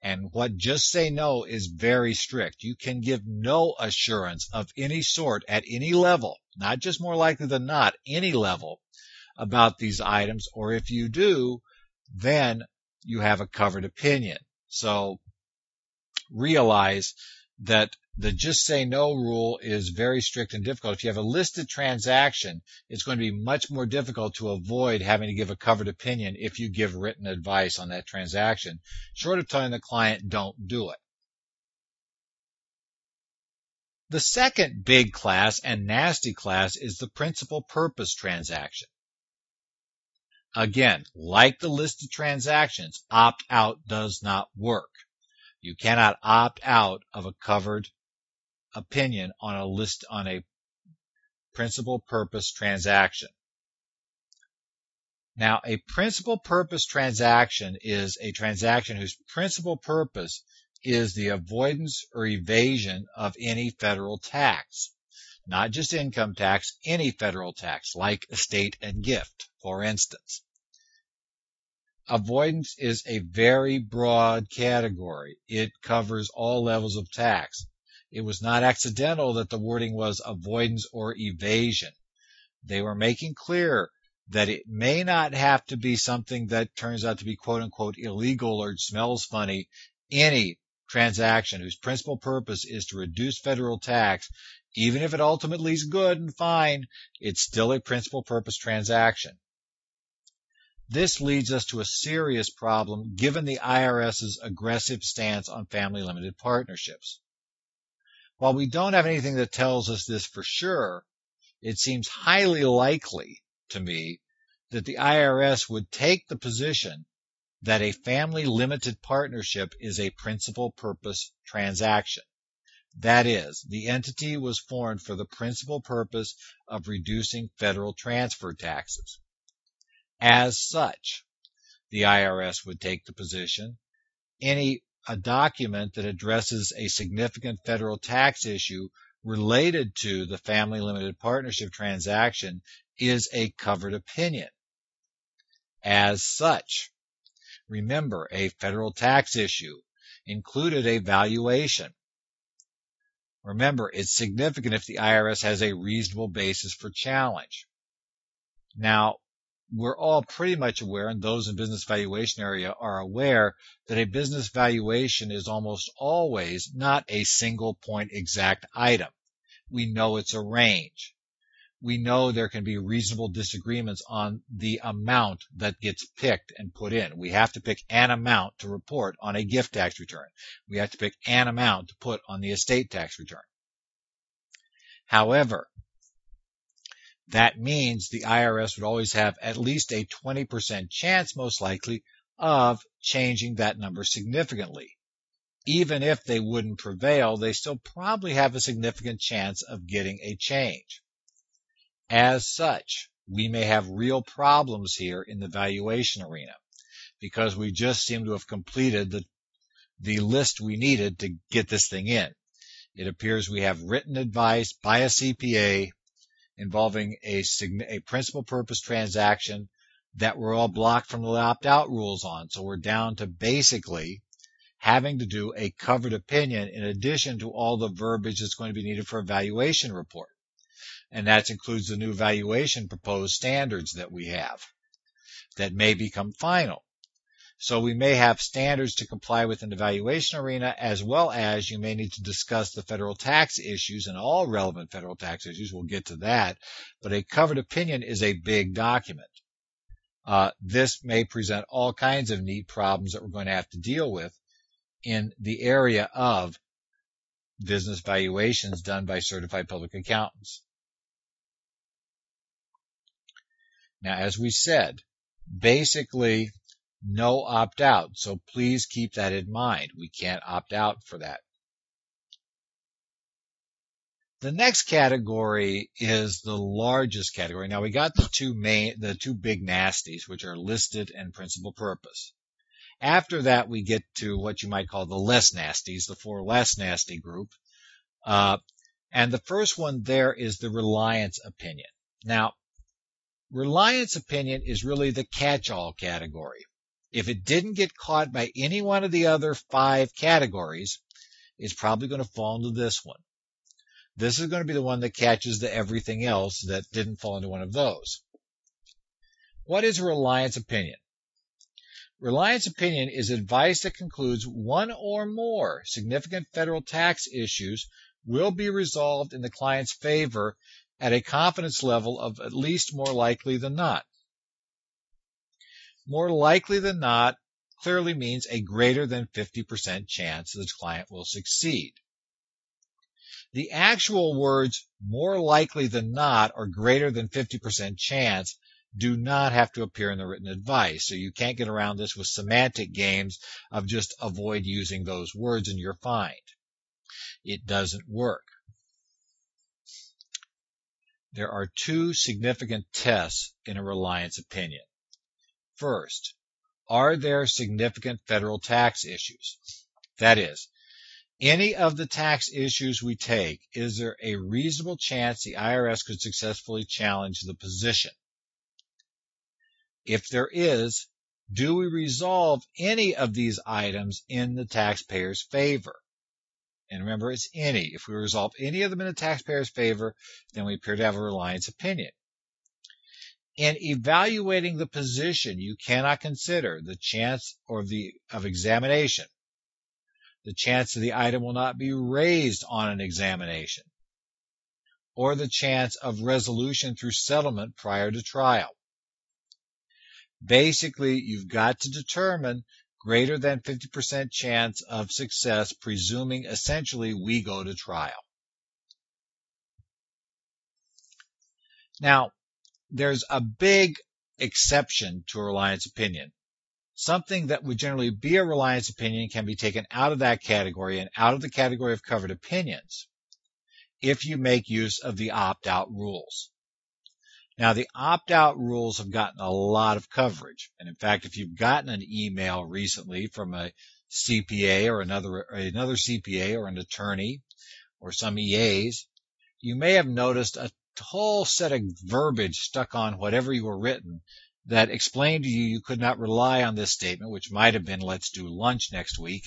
And what just say no is very strict. You can give no assurance of any sort at any level, not just more likely than not, any level about these items. Or if you do, then you have a covered opinion. So realize that The just say no rule is very strict and difficult. If you have a listed transaction, it's going to be much more difficult to avoid having to give a covered opinion if you give written advice on that transaction, short of telling the client don't do it. The second big class and nasty class is the principal purpose transaction. Again, like the listed transactions, opt-out does not work. You cannot opt out of a covered opinion on a list on a principal purpose transaction. Now, a principal purpose transaction is a transaction whose principal purpose is the avoidance or evasion of any federal tax, not just income tax, any federal tax, like estate and gift, for instance. Avoidance is a very broad category. It covers all levels of tax. It was not accidental that the wording was avoidance or evasion. They were making clear that it may not have to be something that turns out to be quote-unquote illegal or smells funny. Any transaction whose principal purpose is to reduce federal tax, even if it ultimately is good and fine, it's still a principal purpose transaction. This leads us to a serious problem given the I R S's aggressive stance on family limited partnerships. While we don't have anything that tells us this for sure, it seems highly likely to me that the I R S would take the position that a family limited partnership is a principal purpose transaction. That is, the entity was formed for the principal purpose of reducing federal transfer taxes. As such, the I R S would take the position, any a document that addresses a significant federal tax issue related to the family limited partnership transaction is a covered opinion. As such, remember, a federal tax issue included a valuation. Remember, it's significant if the I R S has a reasonable basis for challenge. Now, we're all pretty much aware, and those in business valuation area are aware, that a business valuation is almost always not a single point exact item. We know it's a range. We know there can be reasonable disagreements on the amount that gets picked and put in. We have to pick an amount to report on a gift tax return. We have to pick an amount to put on the estate tax return. However, that means the I R S would always have at least a twenty percent chance, most likely, of changing that number significantly. Even if they wouldn't prevail, they still probably have a significant chance of getting a change. As such, we may have real problems here in the valuation arena because we just seem to have completed the, the list we needed to get this thing in. It appears we have written advice by a C P A involving a, a principal purpose transaction that we're all blocked from the opt-out rules on. So we're down to basically having to do a covered opinion in addition to all the verbiage that's going to be needed for a valuation report. And that includes the new valuation proposed standards that we have that may become final. So we may have standards to comply with in the valuation arena, as well as you may need to discuss the federal tax issues and all relevant federal tax issues. We'll get to that. But a covered opinion is a big document. Uh, this may present all kinds of neat problems that we're going to have to deal with in the area of business valuations done by certified public accountants. Now, as we said, basically, no opt-out, so please keep that in mind. We can't opt out for that. The next category is the largest category. Now, we got the two main, the two big nasties, which are listed and principal purpose. After that, we get to what you might call the less nasties, the four less nasty group. Uh, and the first one there is the reliance opinion. Now, reliance opinion is really the catch-all category. If it didn't get caught by any one of the other five categories, it's probably going to fall into this one. This is going to be the one that catches the everything else that didn't fall into one of those. What is a reliance opinion? Reliance opinion is advice that concludes one or more significant federal tax issues will be resolved in the client's favor at a confidence level of at least more likely than not. More likely than not clearly means a greater than fifty percent chance that the client will succeed. The actual words more likely than not or greater than fifty percent chance do not have to appear in the written advice. So you can't get around this with semantic games of just avoid using those words and you're fine. It doesn't work. There are two significant tests in a reliance opinion. First, are there significant federal tax issues? That is, any of the tax issues we take, is there a reasonable chance the I R S could successfully challenge the position? If there is, do we resolve any of these items in the taxpayer's favor? And remember, it's any. If we resolve any of them in the taxpayer's favor, then we appear to have a reliance opinion. In evaluating the position, you cannot consider the chance or the of examination, the chance that the item will not be raised on an examination, or the chance of resolution through settlement prior to trial. Basically, you've got to determine greater than fifty percent chance of success, presuming essentially we go to trial. Now, there's a big exception to a reliance opinion. Something that would generally be a reliance opinion can be taken out of that category and out of the category of covered opinions if you make use of the opt-out rules. Now, the opt-out rules have gotten a lot of coverage. And in fact, if you've gotten an email recently from a C P A or another, or another C P A or an attorney or some E As, you may have noticed a whole set of verbiage stuck on whatever you were written that explained to you you could not rely on this statement, which might have been let's do lunch next week,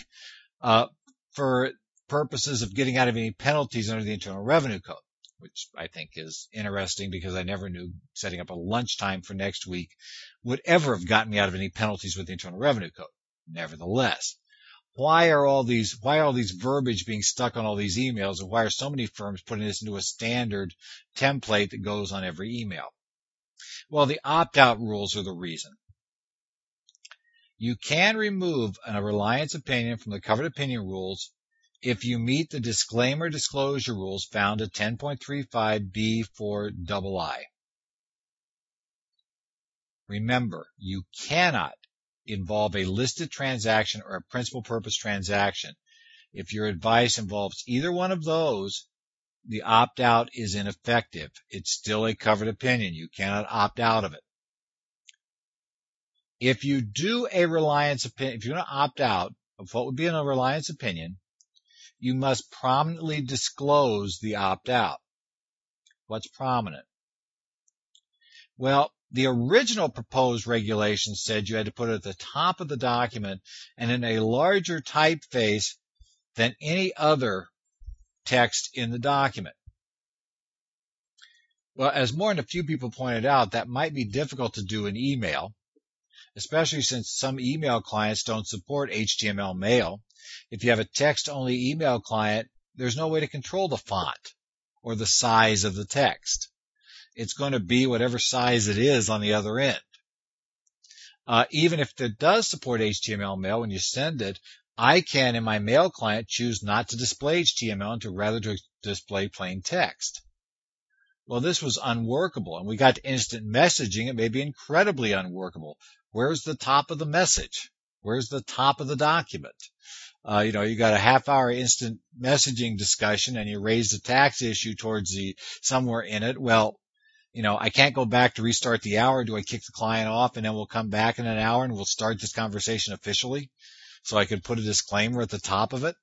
uh, for purposes of getting out of any penalties under the Internal Revenue Code, which I think is interesting because I never knew setting up a lunchtime for next week would ever have gotten me out of any penalties with the Internal Revenue Code. Nevertheless, why are all these, why are all these verbiage being stuck on all these emails, and why are so many firms putting this into a standard template that goes on every email? Well, the opt-out rules are the reason. You can remove a reliance opinion from the covered opinion rules if you meet the disclaimer disclosure rules found at ten point three five B four I I. Remember, you cannot involve a listed transaction or a principal purpose transaction. If your advice involves either one of those, the opt-out is ineffective. It's still a covered opinion. You cannot opt out of it. If you do a reliance opinion, if you're going to opt out of what would be a reliance opinion, you must prominently disclose the opt-out. What's prominent? Well, the original proposed regulation said you had to put it at the top of the document and in a larger typeface than any other text in the document. Well, as more than a few people pointed out, that might be difficult to do in email, especially since some email clients don't support H T M L mail. If you have a text-only email client, there's no way to control the font or the size of the text. It's going to be whatever size it is on the other end. Uh, even if it does support H T M L mail, when you send it, I can, in my mail client, choose not to display H T M L and to rather to display plain text. Well, this was unworkable, and we got to instant messaging. It may be incredibly unworkable. Where's the top of the message? Where's the top of the document? Uh, you know, you got a half hour instant messaging discussion and you raise the tax issue towards the somewhere in it. Well, you know, I can't go back to restart the hour. Do I kick the client off and then we'll come back in an hour and we'll start this conversation officially? So I could put a disclaimer at the top of it.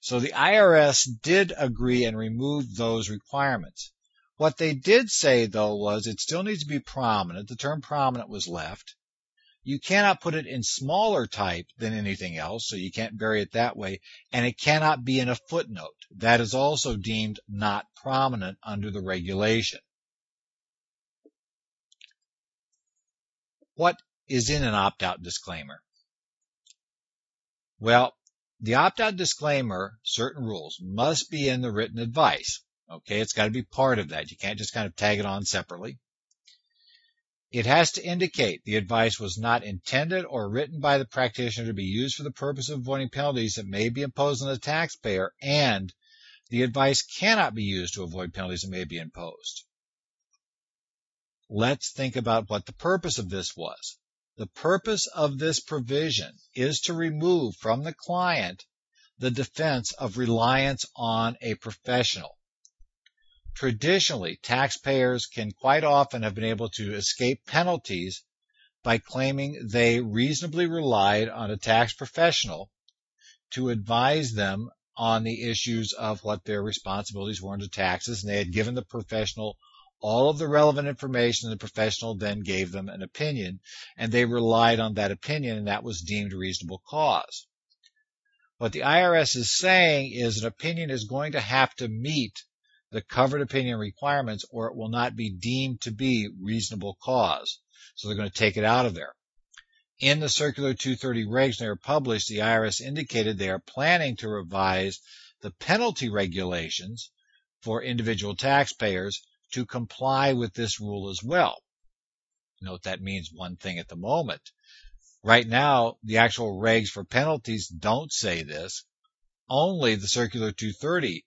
So the I R S did agree and remove those requirements. What they did say, though, was it still needs to be prominent. The term prominent was left. You cannot put it in smaller type than anything else, so you can't bury it that way, and it cannot be in a footnote. That is also deemed not prominent under the regulation. What is in an opt-out disclaimer? Well, the opt-out disclaimer, certain rules, must be in the written advice. Okay, it's got to be part of that. You can't just kind of tag it on separately. It has to indicate the advice was not intended or written by the practitioner to be used for the purpose of avoiding penalties that may be imposed on the taxpayer, and the advice cannot be used to avoid penalties that may be imposed. Let's think about what the purpose of this was. The purpose of this provision is to remove from the client the defense of reliance on a professional. Traditionally, taxpayers can quite often have been able to escape penalties by claiming they reasonably relied on a tax professional to advise them on the issues of what their responsibilities were under taxes, and they had given the professional all of the relevant information, and the professional then gave them an opinion, and they relied on that opinion, and that was deemed reasonable cause. What the I R S is saying is an opinion is going to have to meet the covered opinion requirements, or it will not be deemed to be reasonable cause. So they're going to take it out of there. In the Circular two thirty regs, they were published, the I R S indicated they are planning to revise the penalty regulations for individual taxpayers to comply with this rule as well. Note that means one thing at the moment. Right now, the actual regs for penalties don't say this. Only the Circular two thirty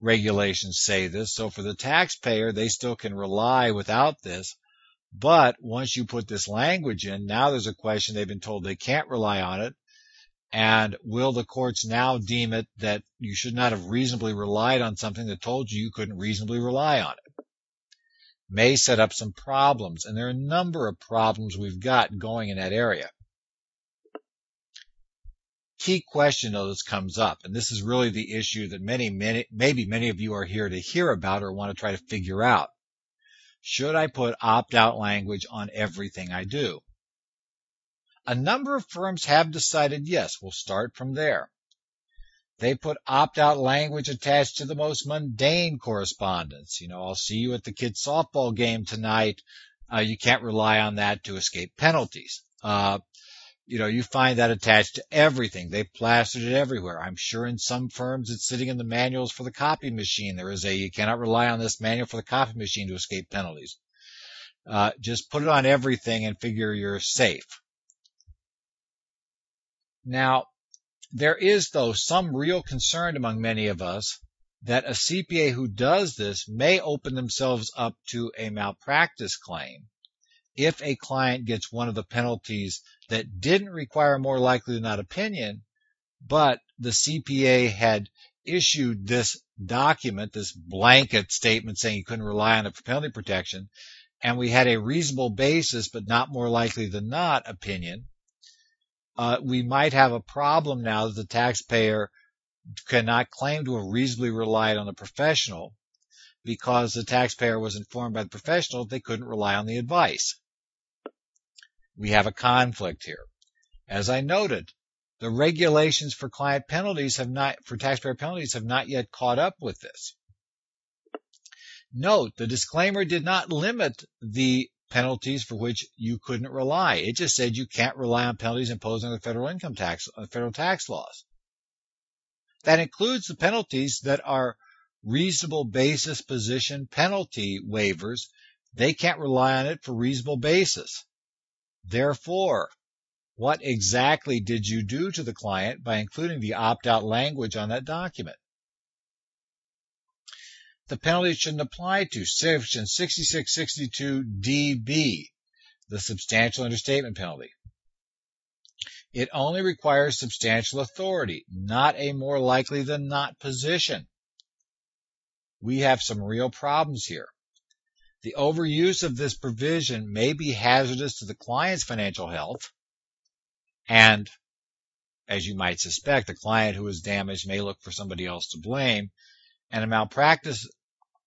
regulations say this, so for the taxpayer, they still can rely without this. But once you put this language in, now there's a question. They've been told they can't rely on it. And will the courts now deem it that you should not have reasonably relied on something that told you you couldn't reasonably rely on it? May set up some problems, and there are a number of problems we've got going in that area. Key question, though, that comes up, and this is really the issue that many, many, maybe many of you are here to hear about or want to try to figure out. Should I put opt-out language on everything I do? A number of firms have decided, yes, we'll start from there. They put opt-out language attached to the most mundane correspondence. You know, I'll see you at the kids' softball game tonight. Uh, you can't rely on that to escape penalties. Uh, You know, you find that attached to everything. They've plastered it everywhere. I'm sure in some firms it's sitting in the manuals for the copy machine. There is a, you cannot rely on this manual for the copy machine to escape penalties. Uh, just put it on everything and figure you're safe. Now, there is, though, some real concern among many of us that a C P A who does this may open themselves up to a malpractice claim if a client gets one of the penalties that didn't require more likely than not opinion, but the C P A had issued this document, this blanket statement saying you couldn't rely on it for penalty protection, and we had a reasonable basis but not more likely than not opinion, uh, we might have a problem now that the taxpayer cannot claim to have reasonably relied on a professional because the taxpayer was informed by the professional they couldn't rely on the advice. We have a conflict here. As I noted, the regulations for client penalties have not, for taxpayer penalties have not yet caught up with this. Note, the disclaimer did not limit the penalties for which you couldn't rely. It just said you can't rely on penalties imposed under federal income tax, federal tax laws. That includes the penalties that are reasonable basis position penalty waivers. They can't rely on it for reasonable basis. Therefore, what exactly did you do to the client by including the opt-out language on that document? The penalty shouldn't apply to Section sixty-six sixty-two D B, the substantial understatement penalty. It only requires substantial authority, not a more likely than not position. We have some real problems here. The overuse of this provision may be hazardous to the client's financial health, and, as you might suspect, the client who is damaged may look for somebody else to blame, and a malpractice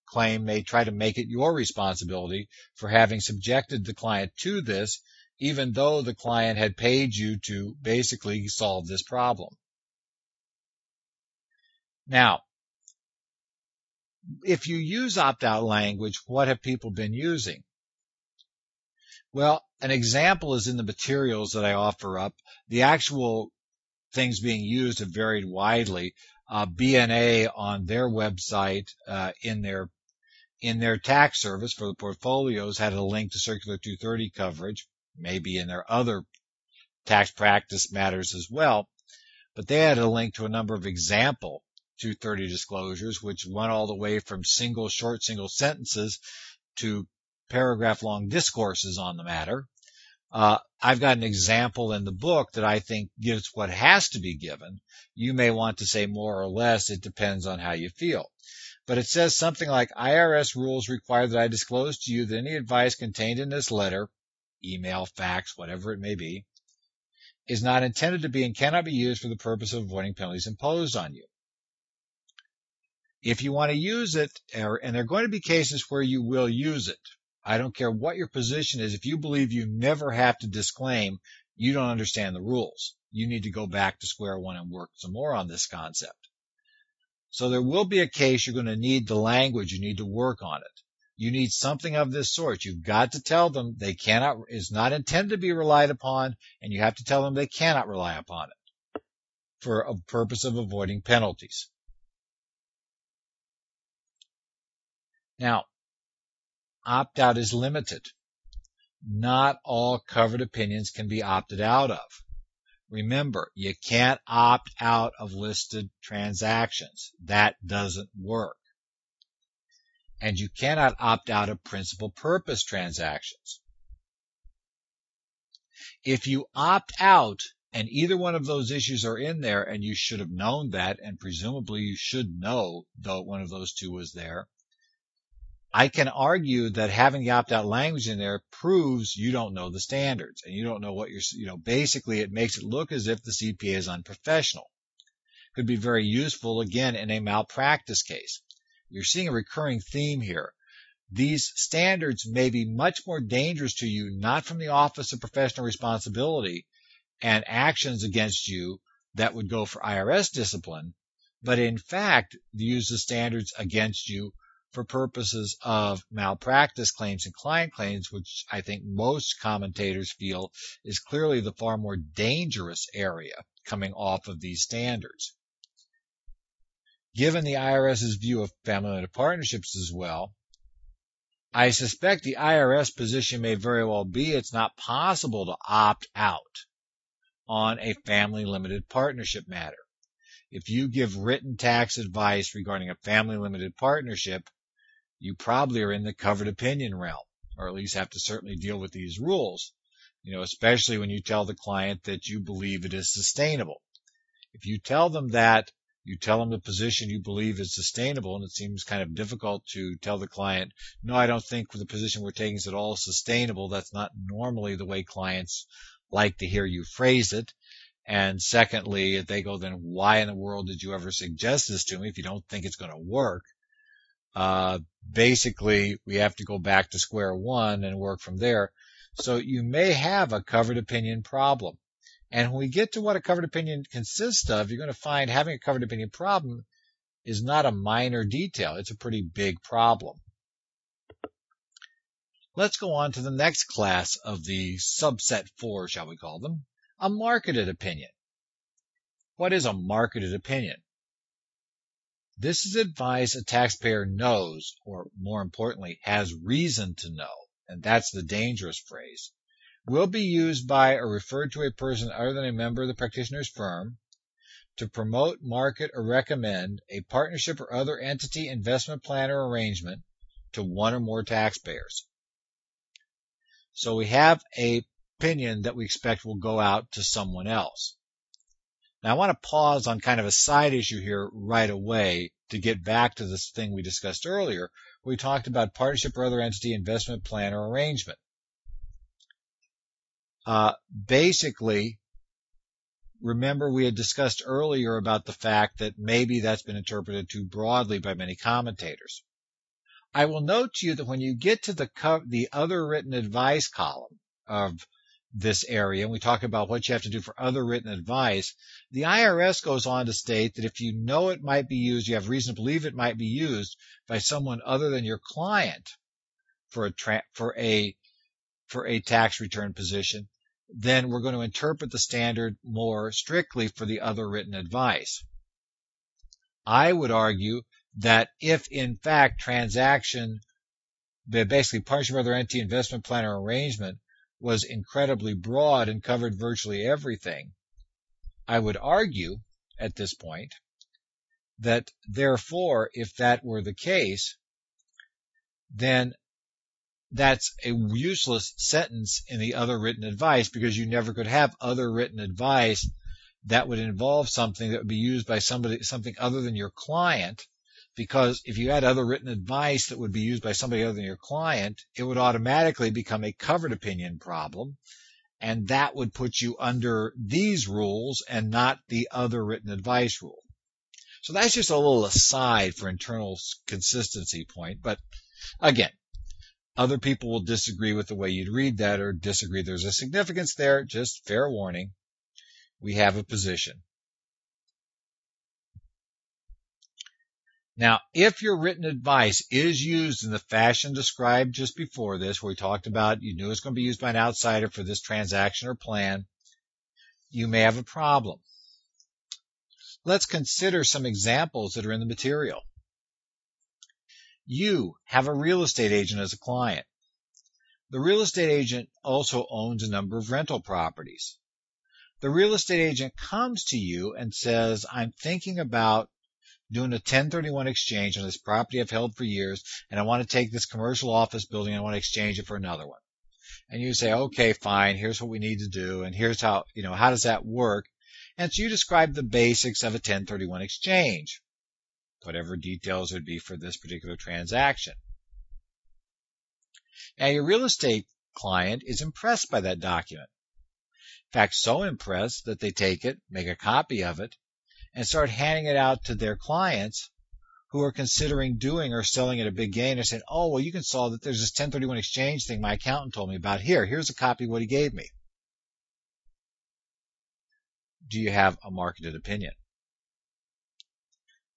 claim may try to make it your responsibility for having subjected the client to this, even though the client had paid you to basically solve this problem. Now, if you use opt-out language, what have people been using? Well, an example is in the materials that I offer up. The actual things being used have varied widely. Uh, B N A on their website, uh, in their in their tax service for the portfolios, had a link to Circular two thirty coverage, maybe in their other tax practice matters as well. But they had a link to a number of example two thirty disclosures, which went all the way from single short single sentences to paragraph long discourses on the matter. Uh, I've got an example in the book that I think gives what has to be given. You may want to say more or less. It depends on how you feel. But it says something like, I R S rules require that I disclose to you that any advice contained in this letter, email, fax, whatever it may be, is not intended to be and cannot be used for the purpose of avoiding penalties imposed on you. If you want to use it, and there are going to be cases where you will use it, I don't care what your position is. If you believe you never have to disclaim, you don't understand the rules. You need to go back to square one and work some more on this concept. So there will be a case you're going to need the language. You need to work on it. You need something of this sort. You've got to tell them they cannot, is not intended to be relied upon, and you have to tell them they cannot rely upon it for a purpose of avoiding penalties. Now, opt-out is limited. Not all covered opinions can be opted out of. Remember, you can't opt out of listed transactions. That doesn't work. And you cannot opt out of principal purpose transactions. If you opt out and either one of those issues are in there, and you should have known that, and presumably you should know though one of those two was there, I can argue that having the opt-out language in there proves you don't know the standards and you don't know what you're, you know, basically it makes it look as if the C P A is unprofessional. Could be very useful, again, in a malpractice case. You're seeing a recurring theme here. These standards may be much more dangerous to you, not from the Office of Professional Responsibility and actions against you that would go for I R S discipline, but in fact, use the standards against you for purposes of malpractice claims and client claims, which I think most commentators feel is clearly the far more dangerous area coming off of these standards. Given the IRS's view of family limited partnerships as well, I suspect the I R S position may very well be it's not possible to opt out on a family limited partnership matter. If you give written tax advice regarding a family limited partnership, you probably are in the covered opinion realm, or at least have to certainly deal with these rules, you know, especially when you tell the client that you believe it is sustainable. If you tell them that, you tell them the position you believe is sustainable, and it seems kind of difficult to tell the client, no, I don't think the position we're taking is at all sustainable. That's not normally the way clients like to hear you phrase it. And secondly, if they go, then why in the world did you ever suggest this to me if you don't think it's going to work? Uh, basically, we have to go back to square one and work from there. So you may have a covered opinion problem. And when we get to what a covered opinion consists of, you're going to find having a covered opinion problem is not a minor detail. It's a pretty big problem. Let's go on to the next class of the subset four, shall we call them, a marketed opinion. What is a marketed opinion? This is advice a taxpayer knows, or more importantly, has reason to know, and that's the dangerous phrase, will be used by or referred to a person other than a member of the practitioner's firm to promote, market, or recommend a partnership or other entity, investment plan, or arrangement to one or more taxpayers. So we have a opinion that we expect will go out to someone else. Now I want to pause on kind of a side issue here right away to get back to this thing we discussed earlier. We talked about partnership or other entity, investment plan, or arrangement. Uh, basically, remember we had discussed earlier about the fact that maybe that's been interpreted too broadly by many commentators. I will note to you that when you get to the co- the other written advice column of this area, and we talk about what you have to do for other written advice, the I R S goes on to state that if you know it might be used, you have reason to believe it might be used by someone other than your client for a tra- for a for a tax return position, then we're going to interpret the standard more strictly for the other written advice. I would argue that if, in fact, transaction, basically partnership with other entity, investment plan, or arrangement was incredibly broad and covered virtually everything, I would argue at this point that, therefore, if that were the case, then that's a useless sentence in the other written advice, because you never could have other written advice that would involve something that would be used by somebody, something other than your client, because if you had other written advice that would be used by somebody other than your client, it would automatically become a covered opinion problem, and that would put you under these rules and not the other written advice rule. So that's just a little aside for internal consistency point, but again, other people will disagree with the way you'd read that or disagree there's a significance there. Just fair warning. We have a position. Now, if your written advice is used in the fashion described just before this, where we talked about you knew it's going to be used by an outsider for this transaction or plan, you may have a problem. Let's consider some examples that are in the material. You have a real estate agent as a client. The real estate agent also owns a number of rental properties. The real estate agent comes to you and says, I'm thinking about doing a ten thirty-one exchange on this property I've held for years, and I want to take this commercial office building and I want to exchange it for another one. And you say, okay, fine, here's what we need to do, and here's how, you know, how does that work? And so you describe the basics of a ten thirty-one exchange, whatever details would be for this particular transaction. Now, your real estate client is impressed by that document. In fact, so impressed that they take it, make a copy of it, and start handing it out to their clients who are considering doing or selling at a big gain, and saying, oh, well, you can solve that. There's this ten thirty-one exchange thing my accountant told me about. Here, here's a copy of what he gave me. Do you have a marketed opinion?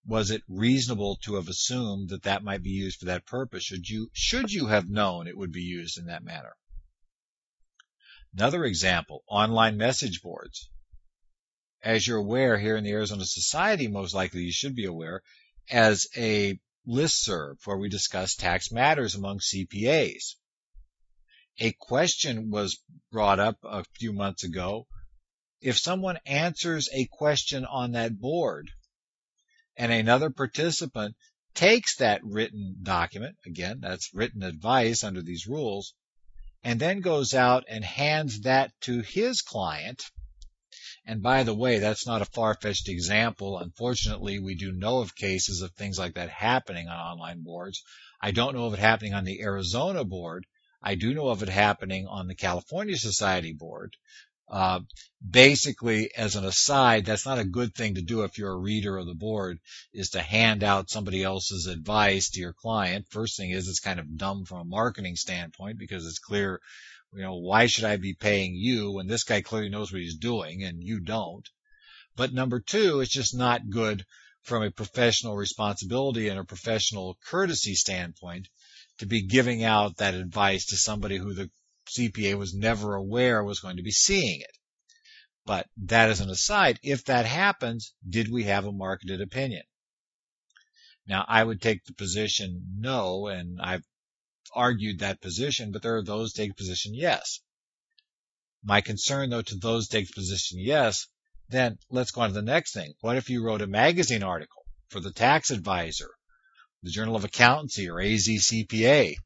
Was it reasonable to have assumed that that might be used for that purpose? Should you, should you have known it would be used in that manner? Another example, online message boards. As you're aware, here in the Arizona Society, most likely you should be aware, as a listserv where we discuss tax matters among C P As. A question was brought up a few months ago. If someone answers a question on that board, and another participant takes that written document, again, that's written advice under these rules, and then goes out and hands that to his client. And by the way, that's not a far-fetched example. Unfortunately, we do know of cases of things like that happening on online boards. I don't know of it happening on the Arizona board. I do know of it happening on the California Society board. Uh, basically, as an aside, that's not a good thing to do if you're a reader of the board, is to hand out somebody else's advice to your client. First thing is, it's kind of dumb from a marketing standpoint, because it's clear, you know, why should I be paying you when this guy clearly knows what he's doing and you don't? But number two, it's just not good from a professional responsibility and a professional courtesy standpoint to be giving out that advice to somebody who the C P A was never aware was going to be seeing it. But that is an aside. If that happens, did we have a marketed opinion? Now, I would take the position no, and I've argued that position, but there are those who take the position yes. My concern, though, to those who take the position yes, then let's go on to the next thing. What if you wrote a magazine article for the Tax Adviser, the Journal of Accountancy, or A I C P A?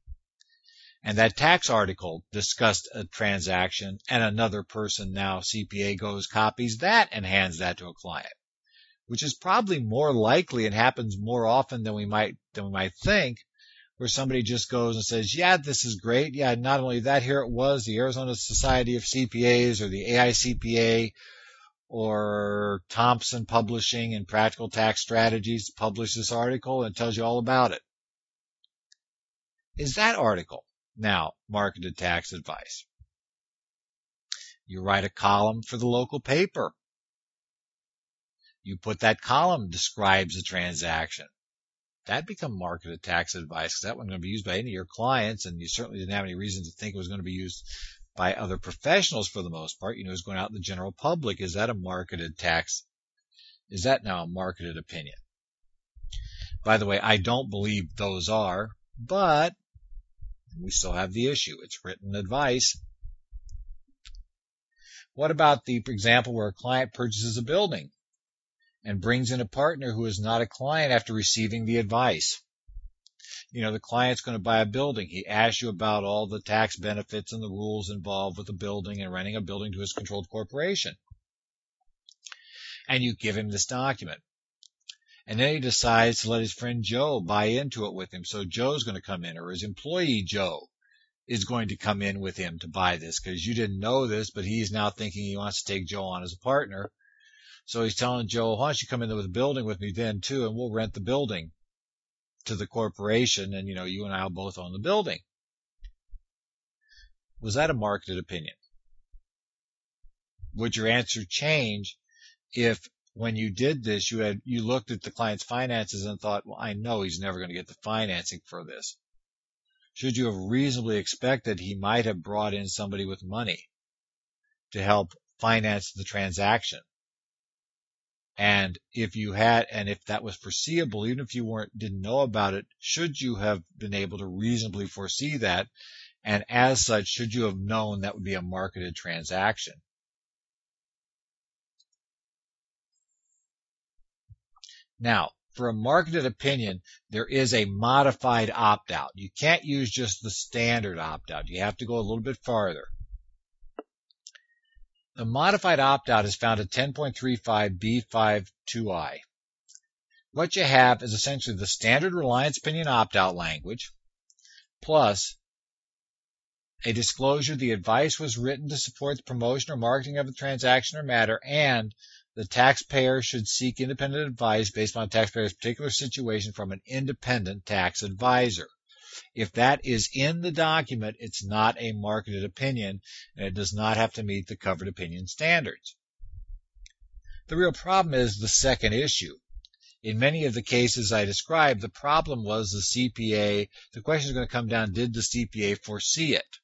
And that tax article discussed a transaction, and another person, now C P A, goes, copies that, and hands that to a client, which is probably more likely and happens more often than we might than we might think, where somebody just goes and says, yeah, this is great. Yeah, not only that, here it was, the Arizona Society of C P As, or the A I C P A, or Thompson Publishing and Practical Tax Strategies published this article, and it tells you all about it. Is that article now marketed tax advice? You write a column for the local paper. You put that column describes a transaction. that become marketed tax advice, because that wasn't going to be used by any of your clients, and you certainly didn't have any reason to think it was going to be used by other professionals for the most part. You know, it's going out in the general public. Is that a marketed tax? Is that now a marketed opinion? By the way, I don't believe those are, but we still have the issue. It's written advice. What about the example where a client purchases a building and brings in a partner who is not a client after receiving the advice? You know, the client's going to buy a building. He asks you about all the tax benefits and the rules involved with the building and renting a building to his controlled corporation. And you give him this document. And then he decides to let his friend Joe buy into it with him. So Joe's going to come in, or his employee Joe is going to come in with him to buy this, because you didn't know this, but he's now thinking he wants to take Joe on as a partner. So he's telling Joe, why don't you come into the building with me then too, and we'll rent the building to the corporation, and you know, you and I will both own the building. Was that a marketed opinion? Would your answer change if when you did this, you had, you looked at the client's finances and thought, well, I know he's never going to get the financing for this? Should you have reasonably expected he might have brought in somebody with money to help finance the transaction? And if you had, and if that was foreseeable, even if you weren't, didn't know about it, should you have been able to reasonably foresee that? And as such, should you have known that would be a marketed transaction? Now, for a marketed opinion, there is a modified opt-out. You can't use just the standard opt-out. You have to go a little bit farther. The modified opt-out is found at ten point three five B five two I. What you have is essentially the standard reliance opinion opt-out language plus a disclosure the advice was written to support the promotion or marketing of a transaction or matter, and the taxpayer should seek independent advice based on the taxpayer's particular situation from an independent tax advisor. If that is in the document, it's not a marketed opinion, and it does not have to meet the covered opinion standards. The real problem is the second issue. In many of the cases I described, the problem was the C P A. The question is going to come down, did the C P A foresee it?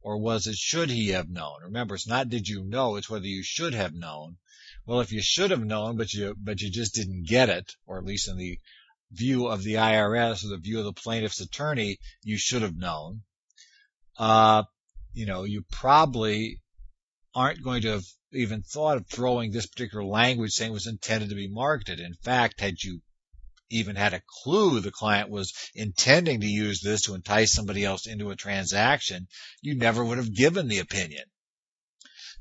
Or was it, should he have known? Remember, it's not did you know, it's whether you should have known. Well, if you should have known, but you but you just didn't get it, or at least in the view of the I R S or the view of the plaintiff's attorney, you should have known. Uh, you know, you probably aren't going to have even thought of throwing this particular language saying it was intended to be marketed. In fact, had you even had a clue the client was intending to use this to entice somebody else into a transaction, you never would have given the opinion.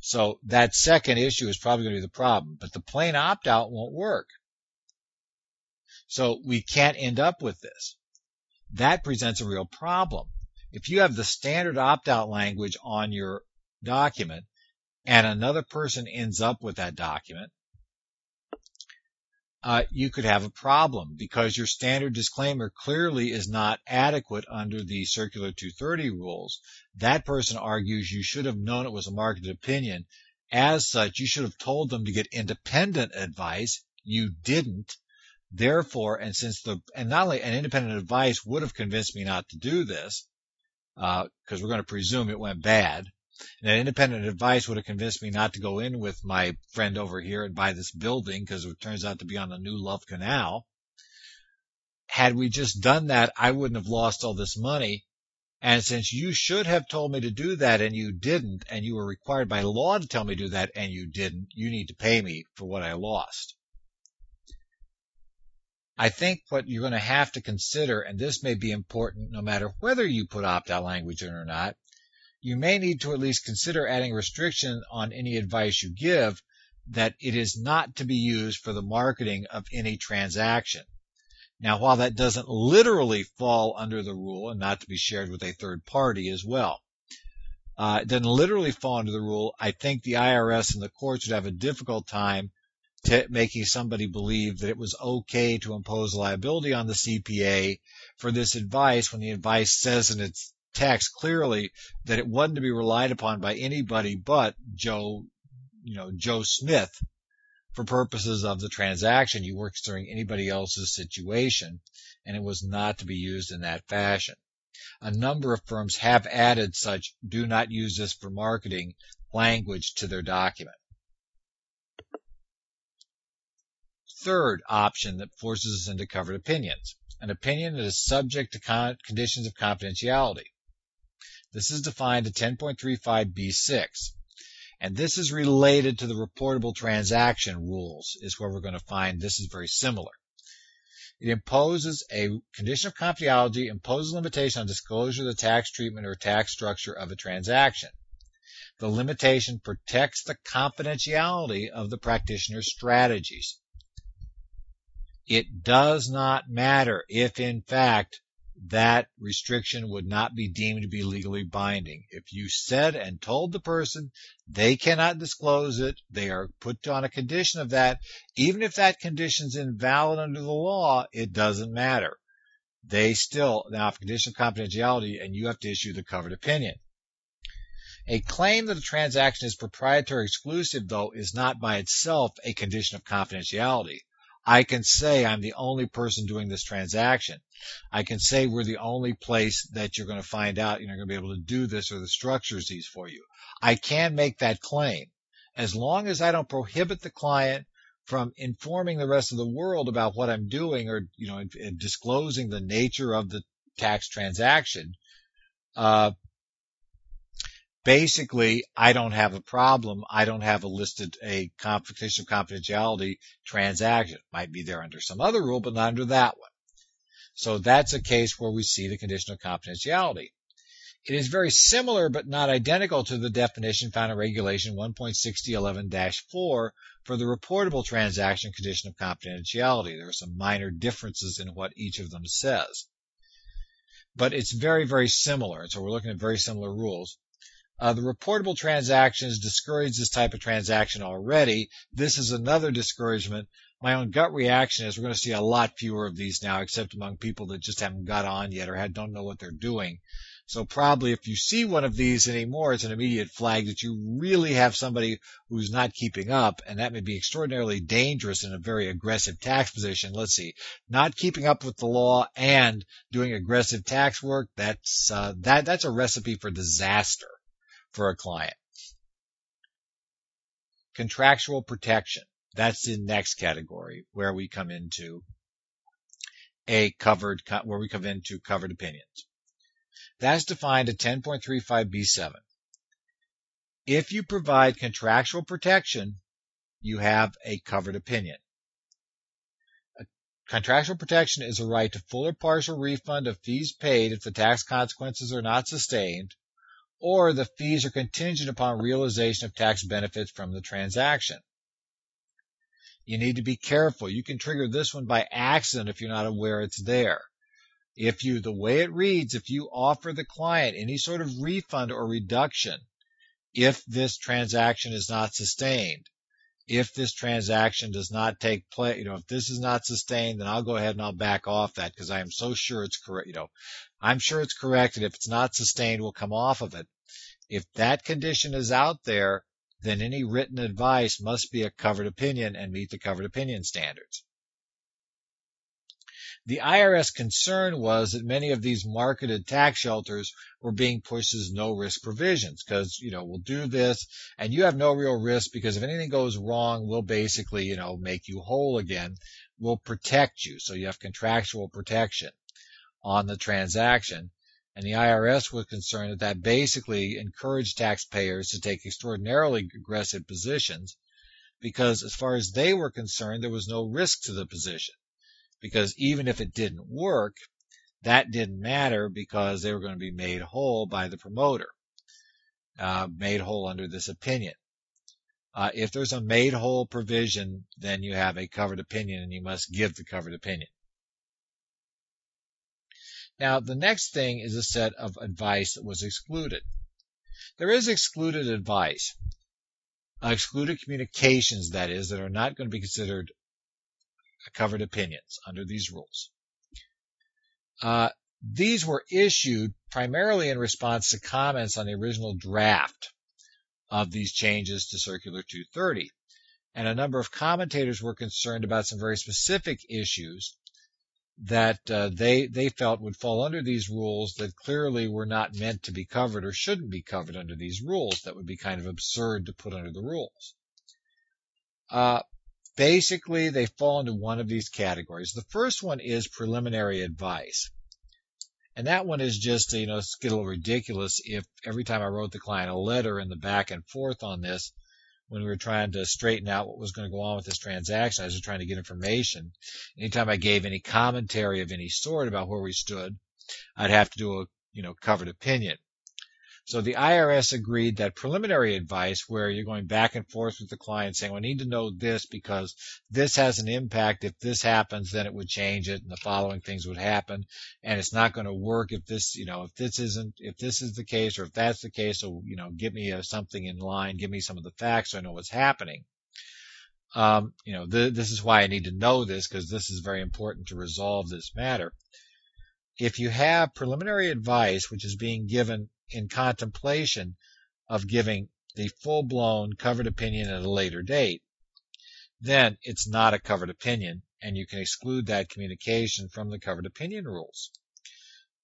So that second issue is probably going to be the problem, but the plain opt-out won't work. So we can't end up with this. That presents a real problem. If you have the standard opt-out language on your document and another person ends up with that document, uh, you could have a problem, because your standard disclaimer clearly is not adequate under the Circular two thirty rules. That person argues you should have known it was a marketed opinion. As such, you should have told them to get independent advice. You didn't. Therefore, and since the, and not only an independent advice would have convinced me not to do this, uh, because we're going to presume it went bad, and an independent advice would have convinced me not to go in with my friend over here and buy this building, because it turns out to be on the new Love Canal. Had we just done that, I wouldn't have lost all this money. And since you should have told me to do that and you didn't, and you were required by law to tell me to do that and you didn't, you need to pay me for what I lost. I think what you're going to have to consider, and this may be important no matter whether you put opt-out language in or not, you may need to at least consider adding restriction on any advice you give that it is not to be used for the marketing of any transaction. Now, while that doesn't literally fall under the rule, and not to be shared with a third party as well, uh, it doesn't literally fall under the rule, I think the I R S and the courts would have a difficult time t- making somebody believe that it was okay to impose liability on the C P A for this advice when the advice says in its text clearly that it wasn't to be relied upon by anybody but Joe, you know, Joe Smith. For purposes of the transaction, you weren't considering anybody else's situation, and it was not to be used in that fashion. A number of firms have added such "do not use this for marketing" language to their document. Third option that forces us into covered opinions: an opinion that is subject to con- conditions of confidentiality. This is defined at ten point three five B six, and this is related to the reportable transaction rules, is where we're going to find this is very similar. It imposes a condition of confidentiality, imposes a limitation on disclosure of the tax treatment or tax structure of a transaction. The limitation protects the confidentiality of the practitioner's strategies. It does not matter if, in fact, that restriction would not be deemed to be legally binding. If you said and told the person they cannot disclose it, they are put on a condition of that, even if that condition's invalid under the law, it doesn't matter. They still now have a condition of confidentiality, and you have to issue the covered opinion. A claim that a transaction is proprietary or exclusive, though, is not by itself a condition of confidentiality. I can say I'm the only person doing this transaction. I can say we're the only place that you're going to find out you're not going to be able to do this, or the structures these for you. I can make that claim as long as I don't prohibit the client from informing the rest of the world about what I'm doing, or, you know, and, and disclosing the nature of the tax transaction. Uh, Basically, I don't have a problem. I don't have a listed a condition of confidentiality transaction. Might be there under some other rule, but not under that one. So that's a case where we see the condition of confidentiality. It is very similar but not identical to the definition found in Regulation one point six zero one one dash four for the reportable transaction condition of confidentiality. There are some minor differences in what each of them says, but it's very, very similar. And so we're looking at very similar rules. Uh, the reportable transactions discourage this type of transaction already. This is another discouragement. My own gut reaction is we're going to see a lot fewer of these now, except among people that just haven't got on yet or don't know what they're doing. So probably if you see one of these anymore, it's an immediate flag that you really have somebody who's not keeping up, and that may be extraordinarily dangerous in a very aggressive tax position. Let's see, not keeping up with the law and doing aggressive tax work, that's uh, that that's a recipe for disaster for a client. Contractual protection. That's the next category where we come into a covered, where we come into covered opinions. That's defined at ten point three five B seven. If you provide contractual protection, you have a covered opinion. Contractual protection is a right to full or partial refund of fees paid if the tax consequences are not sustained, or the fees are contingent upon realization of tax benefits from the transaction. You need to be careful. You can trigger this one by accident if you're not aware it's there. If you, the way it reads, if you offer the client any sort of refund or reduction, if this transaction is not sustained, if this transaction does not take place, you know, if this is not sustained, then I'll go ahead and I'll back off that because I am so sure it's correct, you know, I'm sure it's correct, and if it's not sustained, we'll come off of it. If that condition is out there, then any written advice must be a covered opinion and meet the covered opinion standards. The I R S concern was that many of these marketed tax shelters were being pushed as no-risk provisions because, you know, we'll do this and you have no real risk because if anything goes wrong, we'll basically, you know, make you whole again. We'll protect you. So you have contractual protection on the transaction. And the I R S was concerned that that basically encouraged taxpayers to take extraordinarily aggressive positions because as far as they were concerned, there was no risk to the position. Because even if it didn't work, that didn't matter because they were going to be made whole by the promoter, uh, made whole under this opinion. Uh, if there's a made whole provision, then you have a covered opinion and you must give the covered opinion. Now, the next thing is a set of advice that was excluded. There is excluded advice, uh, excluded communications, that is, that are not going to be considered covered opinions under these rules. Uh, these were issued primarily in response to comments on the original draft of these changes to Circular two thirty, and a number of commentators were concerned about some very specific issues that uh, they they felt would fall under these rules that clearly were not meant to be covered or shouldn't be covered under these rules. That would be kind of absurd to put under the rules. Uh, basically, they fall into one of these categories. The first one is preliminary advice. And that one is just, you know, it's getting a little ridiculous if every time I wrote the client a letter in the back and forth on this, when we were trying to straighten out what was going to go on with this transaction, I was just trying to get information. Anytime I gave any commentary of any sort about where we stood, I'd have to do a, you know, covered opinion. So the I R S agreed that preliminary advice, where you're going back and forth with the client saying, well, I need to know this because this has an impact. If this happens, then it would change it and the following things would happen. And it's not going to work if this, you know, if this isn't, if this is the case or if that's the case, so, you know, give me a, something in line, give me some of the facts so I know what's happening. Um, you know, th- this is why I need to know this because this is very important to resolve this matter. If you have preliminary advice, which is being given in contemplation of giving the full-blown covered opinion at a later date, then it's not a covered opinion, and you can exclude that communication from the covered opinion rules.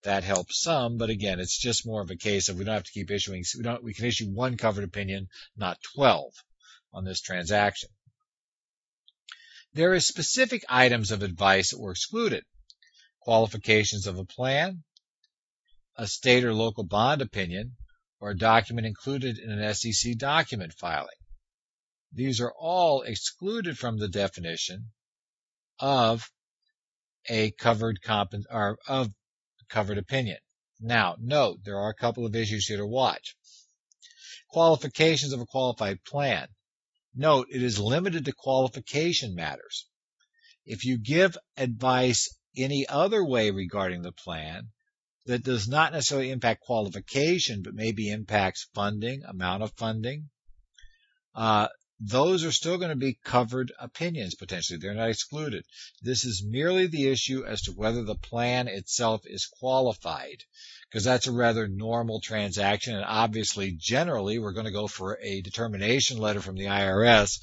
That helps some, but again, it's just more of a case of we don't have to keep issuing. We don't. We can issue one covered opinion, not twelve, on this transaction. There are specific items of advice that were excluded: qualifications of a plan, a state or local bond opinion, or a document included in an S E C document filing. These are all excluded from the definition of a covered comp or of covered opinion. Now, note there are a couple of issues here to watch. Qualifications of a qualified plan. Note it is limited to qualification matters. If you give advice any other way regarding the plan, that does not necessarily impact qualification, but maybe impacts funding, amount of funding, uh, those are still going to be covered opinions potentially. They're not excluded. This is merely the issue as to whether the plan itself is qualified, because that's a rather normal transaction. And obviously, generally, we're going to go for a determination letter from the I R S.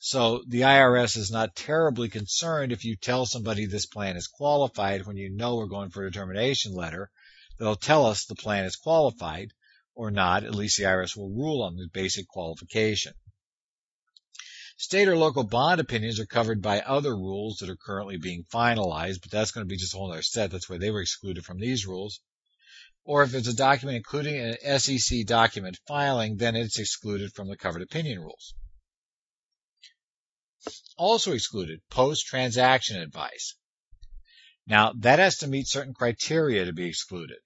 So the I R S is not terribly concerned if you tell somebody this plan is qualified when you know we're going for a determination letter. They'll tell us the plan is qualified or not. At least the I R S will rule on the basic qualification. State or local bond opinions are covered by other rules that are currently being finalized, but that's going to be just a whole other set. That's why they were excluded from these rules. Or if it's a document including an S E C document filing, then it's excluded from the covered opinion rules. Also excluded, post-transaction advice. Now, that has to meet certain criteria to be excluded.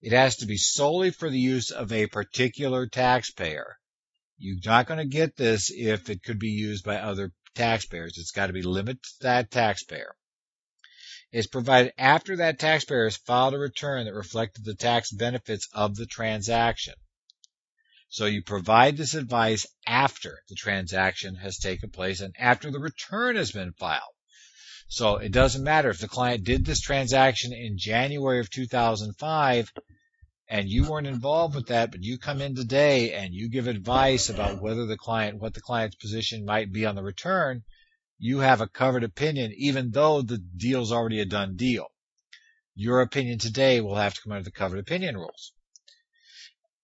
It has to be solely for the use of a particular taxpayer. You're not going to get this if it could be used by other taxpayers. It's got to be limited to that taxpayer. It's provided after that taxpayer has filed a return that reflected the tax benefits of the transaction. So you provide this advice after the transaction has taken place and after the return has been filed. So it doesn't matter if the client did this transaction in January of two thousand five and you weren't involved with that, but you come in today and you give advice about whether the client, what the client's position might be on the return, you have a covered opinion even though the deal's already a done deal. Your opinion today will have to come under the covered opinion rules.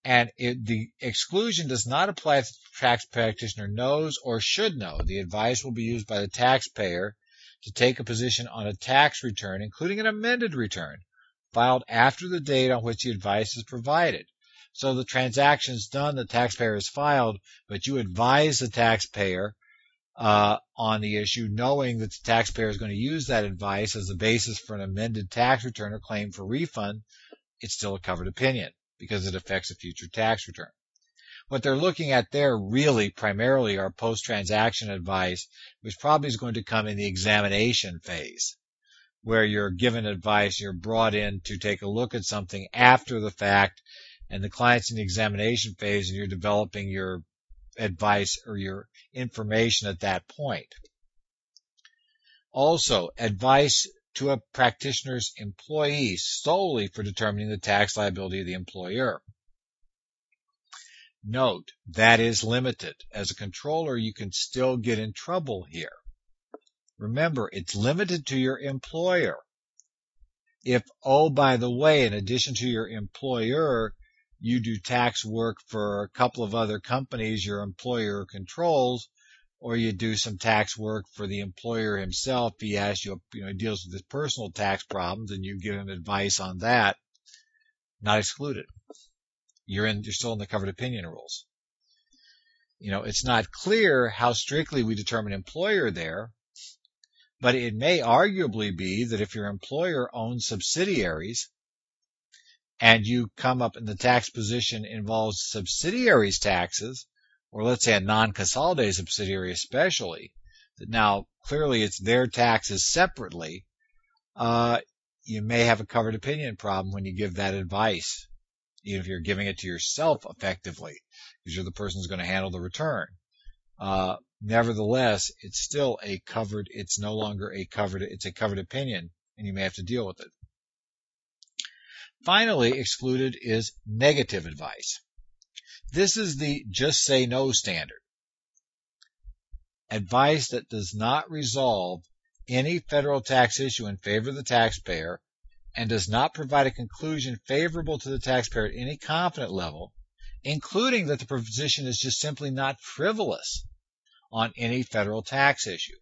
And it, the exclusion does not apply if the tax practitioner knows or should know the advice will be used by the taxpayer to take a position on a tax return, including an amended return, filed after the date on which the advice is provided. So the transaction's done, the taxpayer is filed, but you advise the taxpayer uh, on the issue, knowing that the taxpayer is going to use that advice as the basis for an amended tax return or claim for refund. It's still a covered opinion, because it affects a future tax return. What they're looking at there really primarily are post-transaction advice, which probably is going to come in the examination phase, where you're given advice, you're brought in to take a look at something after the fact, and the client's in the examination phase, and you're developing your advice or your information at that point. Also, advice to a practitioner's employee solely for determining the tax liability of the employer. Note, that is limited. As a controller, you can still get in trouble here. Remember, it's limited to your employer. if, oh, by the way, in addition to your employer, you do tax work for a couple of other companies your employer controls, or you do some tax work for the employer himself, he asks you, you know, he deals with his personal tax problems, and you give him advice on that, not excluded. You're in, you're still in the covered opinion rules. You know, it's not clear how strictly we determine employer there, but it may arguably be that if your employer owns subsidiaries and you come up in the tax position involves subsidiaries taxes, or let's say a non-consolidated subsidiary especially, that now clearly it's their taxes separately, uh, you may have a covered opinion problem when you give that advice, even if you're giving it to yourself effectively, because you're the person who's going to handle the return. Uh, nevertheless, it's still a covered, it's no longer a covered, it's a covered opinion, and you may have to deal with it. Finally, excluded is negative advice. This is the just say no standard. Advice that does not resolve any federal tax issue in favor of the taxpayer and does not provide a conclusion favorable to the taxpayer at any confident level, including that the proposition is just simply not frivolous on any federal tax issue.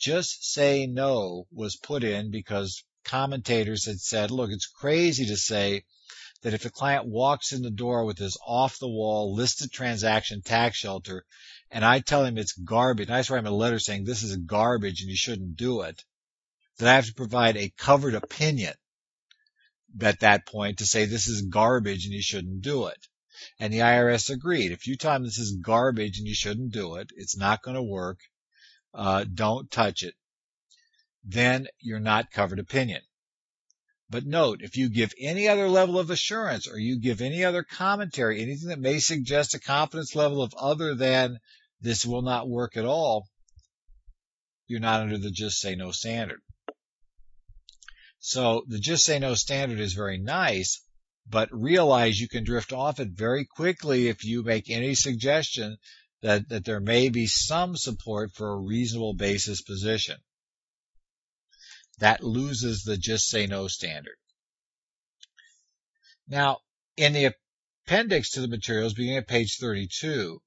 Just say no was put in because commentators had said, look, it's crazy to say that if a client walks in the door with his off-the-wall listed transaction tax shelter and I tell him it's garbage, and I just write him a letter saying this is garbage and you shouldn't do it, that I have to provide a covered opinion at that point to say this is garbage and you shouldn't do it. And the I R S agreed. If you tell him this is garbage and you shouldn't do it, it's not going to work, uh, don't touch it, then you're not covered opinion. But note, if you give any other level of assurance or you give any other commentary, anything that may suggest a confidence level of other than this will not work at all, you're not under the just say no standard. So the just say no standard is very nice, but realize you can drift off it very quickly if you make any suggestion that, that there may be some support for a reasonable basis position. That loses the just say no standard. Now, in the appendix to the materials, beginning at page thirty-two,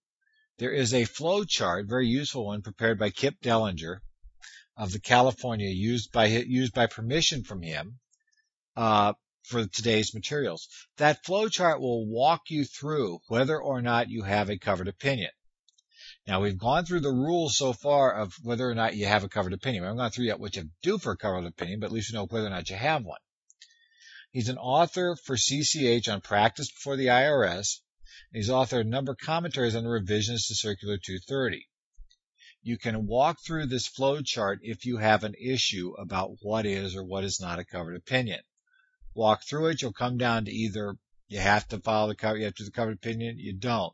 there is a flow chart, very useful one, prepared by Kip Dellinger of the California, used by used by permission from him uh, for today's materials. That flow chart will walk you through whether or not you have a covered opinion. Now, we've gone through the rules so far of whether or not you have a covered opinion. We haven't gone through yet what you do for a covered opinion, but at least you know whether or not you have one. He's an author for C C H on practice before the I R S, and he's authored a number of commentaries on the revisions to Circular two thirty. You can walk through this flow chart if you have an issue about what is or what is not a covered opinion. Walk through it, you'll come down to either you have to follow the cover, you have to the covered opinion, you don't.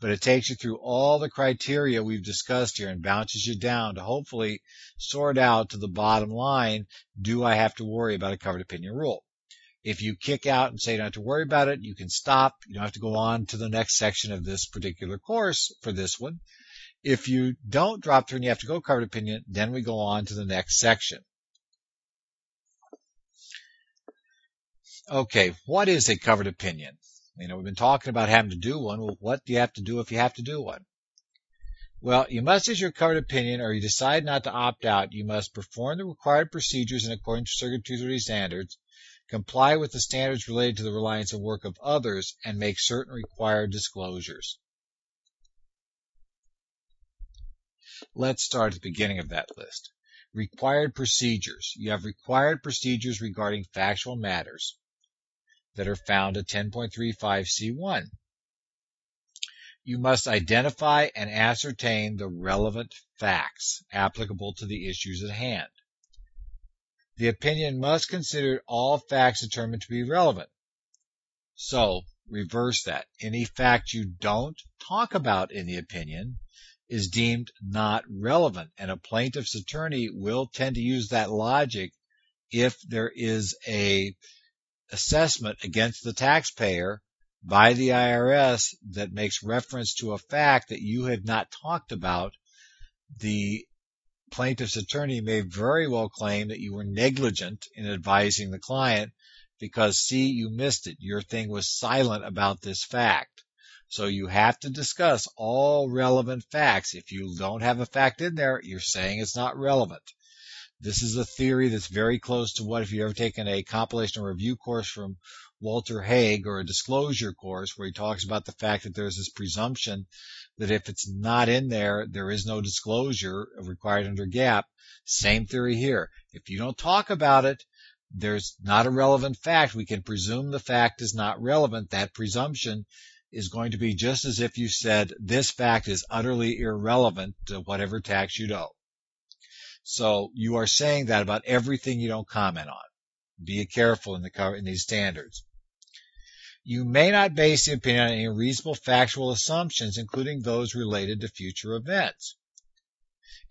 But it takes you through all the criteria we've discussed here and bounces you down to hopefully sort out to the bottom line, do I have to worry about a covered opinion rule? If you kick out and say you don't have to worry about it, you can stop. You don't have to go on to the next section of this particular course for this one. If you don't drop through and you have to go covered opinion, then we go on to the next section. Okay, what is a covered opinion? You know, we've been talking about having to do one. Well, what do you have to do if you have to do one? Well, you must issue a covered opinion or you decide not to opt out. You must perform the required procedures in accordance with Circular two thirty standards, comply with the standards related to the reliance and work of others, and make certain required disclosures. Let's start at the beginning of that list. Required procedures. You have required procedures regarding factual matters that are found at ten point three five C one. You must identify and ascertain the relevant facts applicable to the issues at hand. The opinion must consider all facts determined to be relevant. So, reverse that. Any fact you don't talk about in the opinion is deemed not relevant, and a plaintiff's attorney will tend to use that logic if there is a assessment against the taxpayer by the I R S that makes reference to a fact that you have not talked about. The plaintiff's attorney may very well claim that you were negligent in advising the client because, see, you missed it. Your thing was silent about this fact. So you have to discuss all relevant facts. If you don't have a fact in there, you're saying it's not relevant. This is a theory that's very close to what if you've ever taken a compilation or review course from Walter Haig or a disclosure course where he talks about the fact that there's this presumption that if it's not in there, there is no disclosure required under GAAP. Same theory here. If you don't talk about it, there's not a relevant fact. We can presume the fact is not relevant. That presumption is going to be just as if you said this fact is utterly irrelevant to whatever tax you owe. So you are saying that about everything you don't comment on. Be careful in, the, in these standards. You may not base the opinion on any reasonable factual assumptions, including those related to future events.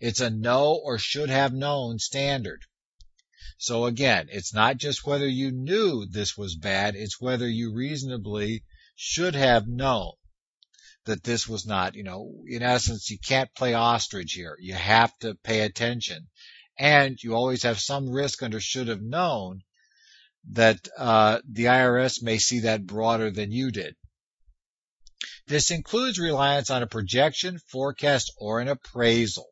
It's a know or should have known standard. So again, it's not just whether you knew this was bad, it's whether you reasonably should have known that this was not, you know, in essence, you can't play ostrich here. You have to pay attention. And you always have some risk under should have known that uh, the I R S may see that broader than you did. This includes reliance on a projection, forecast, or an appraisal.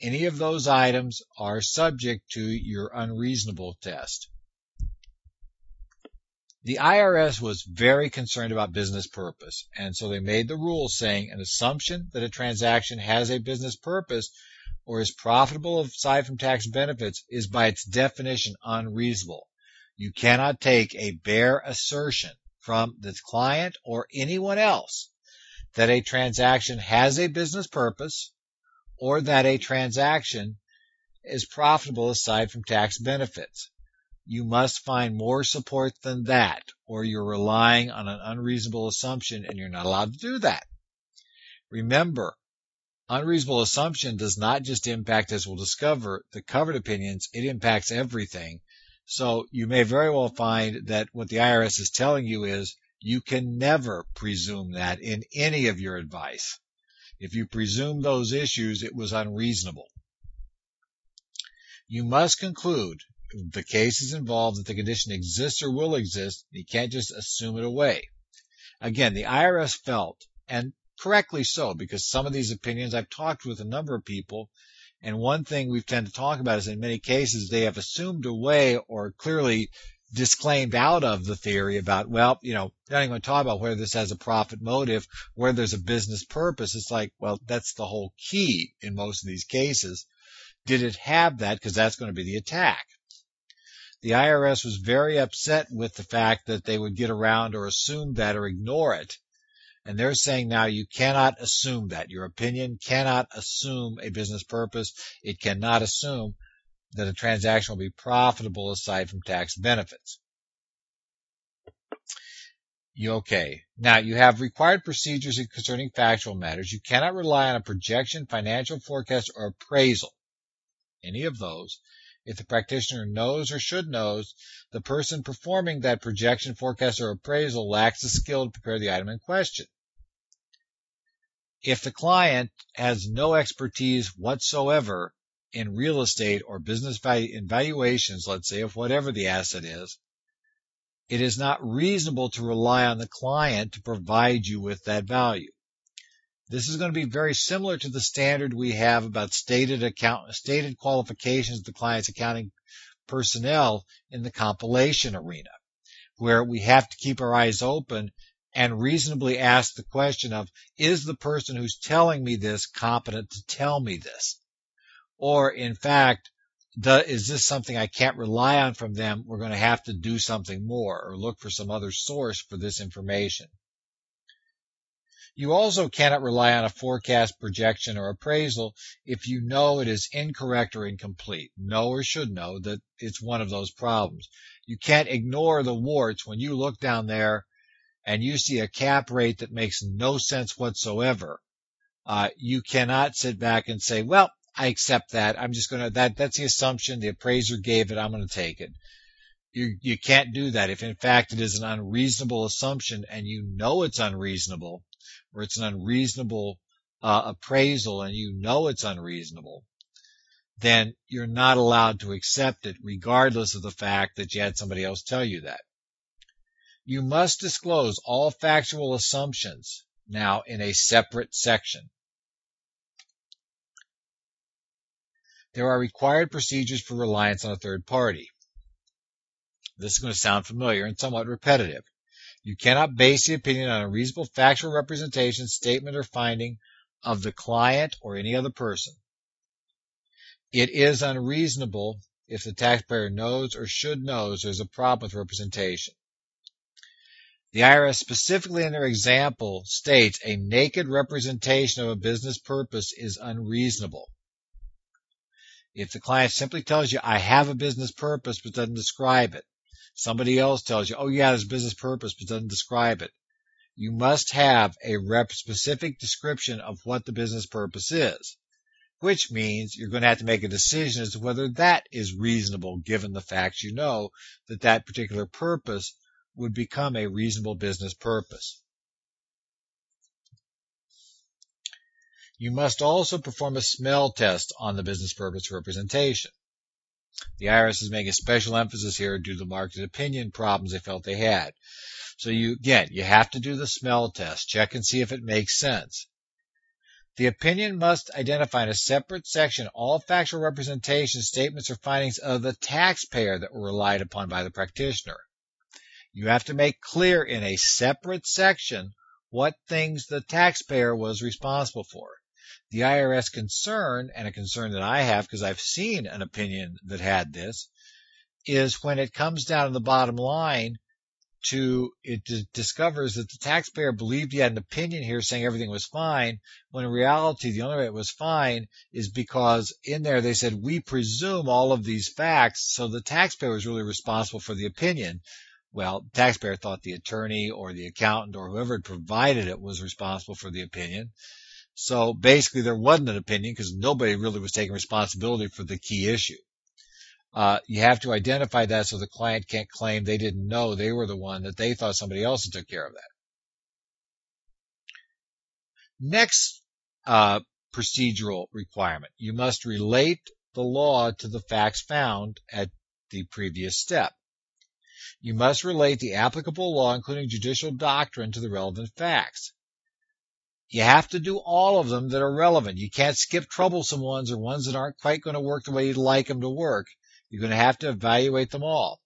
Any of those items are subject to your unreasonable test. The I R S was very concerned about business purpose, and so they made the rule saying an assumption that a transaction has a business purpose or is profitable aside from tax benefits is by its definition unreasonable. You cannot take a bare assertion from the client or anyone else that a transaction has a business purpose or that a transaction is profitable aside from tax benefits. You must find more support than that, or you're relying on an unreasonable assumption, and you're not allowed to do that. Remember, unreasonable assumption does not just impact, as we'll discover, the covered opinions. It impacts everything. So you may very well find that what the I R S is telling you is you can never presume that in any of your advice. If you presume those issues, it was unreasonable. You must conclude the case is involved that the condition exists or will exist. You can't just assume it away. Again, the I R S felt, and correctly so, because some of these opinions, I've talked with a number of people, and one thing we tend to talk about is in many cases they have assumed away or clearly disclaimed out of the theory about, well, you know, they're not even going to talk about whether this has a profit motive, where there's a business purpose. It's like, well, that's the whole key in most of these cases. Did it have that? Because that's going to be the attack. The I R S was very upset with the fact that they would get around or assume that or ignore it. And they're saying now you cannot assume that. Your opinion cannot assume a business purpose. It cannot assume that a transaction will be profitable aside from tax benefits. You okay. Now, you have required procedures concerning factual matters. You cannot rely on a projection, financial forecast, or appraisal, any of those. If the practitioner knows or should knows, the person performing that projection, forecast, or appraisal lacks the skill to prepare the item in question. If the client has no expertise whatsoever in real estate or business value, in valuations, let's say, of whatever the asset is, it is not reasonable to rely on the client to provide you with that value. This is going to be very similar to the standard we have about stated account, stated qualifications of the client's accounting personnel in the compilation arena, where we have to keep our eyes open and reasonably ask the question of, is the person who's telling me this competent to tell me this? Or, in fact, is this something I can't rely on from them? We're going to have to do something more or look for some other source for this information. You also cannot rely on a forecast, projection, or appraisal if you know it is incorrect or incomplete. Know or should know that it's one of those problems. You can't ignore the warts when you look down there and you see a cap rate that makes no sense whatsoever. Uh, you cannot sit back and say, well, I accept that. I'm just going to, that, that's the assumption. The appraiser gave it. I'm going to take it. You, you can't do that. If in fact it is an unreasonable assumption and you know it's unreasonable, or it's an unreasonable uh, appraisal and you know it's unreasonable, then you're not allowed to accept it regardless of the fact that you had somebody else tell you that. You must disclose all factual assumptions now in a separate section. There are required procedures for reliance on a third party. This is going to sound familiar and somewhat repetitive. You cannot base the opinion on a reasonable factual representation, statement, or finding of the client or any other person. It is unreasonable if the taxpayer knows or should know there's a problem with representation. The I R S specifically in their example states a naked representation of a business purpose is unreasonable. If the client simply tells you, I have a business purpose, but doesn't describe it. Somebody else tells you, oh yeah, there's a business purpose, but doesn't describe it. You must have a rep specific description of what the business purpose is, which means you're going to have to make a decision as to whether that is reasonable given the facts you know that that particular purpose would become a reasonable business purpose. You must also perform a smell test on the business purpose representation. The I R S is making a special emphasis here due to the market opinion problems they felt they had. So you, again, you have to do the smell test. Check and see if it makes sense. The opinion must identify in a separate section all factual representations, statements, or findings of the taxpayer that were relied upon by the practitioner. You have to make clear in a separate section what things the taxpayer was responsible for. The I R S concern, and a concern that I have because I've seen an opinion that had this, is when it comes down to the bottom line, to it d- discovers that the taxpayer believed he had an opinion here saying everything was fine, when in reality the only way it was fine is because in there they said, we presume all of these facts, so the taxpayer was really responsible for the opinion. Well, the taxpayer thought the attorney or the accountant or whoever had provided it was responsible for the opinion. So basically there wasn't an opinion because nobody really was taking responsibility for the key issue. Uh, you have to identify that so the client can't claim they didn't know they were the one, that they thought somebody else had took care of that. Next uh, procedural requirement. You must relate the law to the facts found at the previous step. You must relate the applicable law, including judicial doctrine, to the relevant facts. You have to do all of them that are relevant. You can't skip troublesome ones or ones that aren't quite going to work the way you'd like them to work. You're going to have to evaluate them all.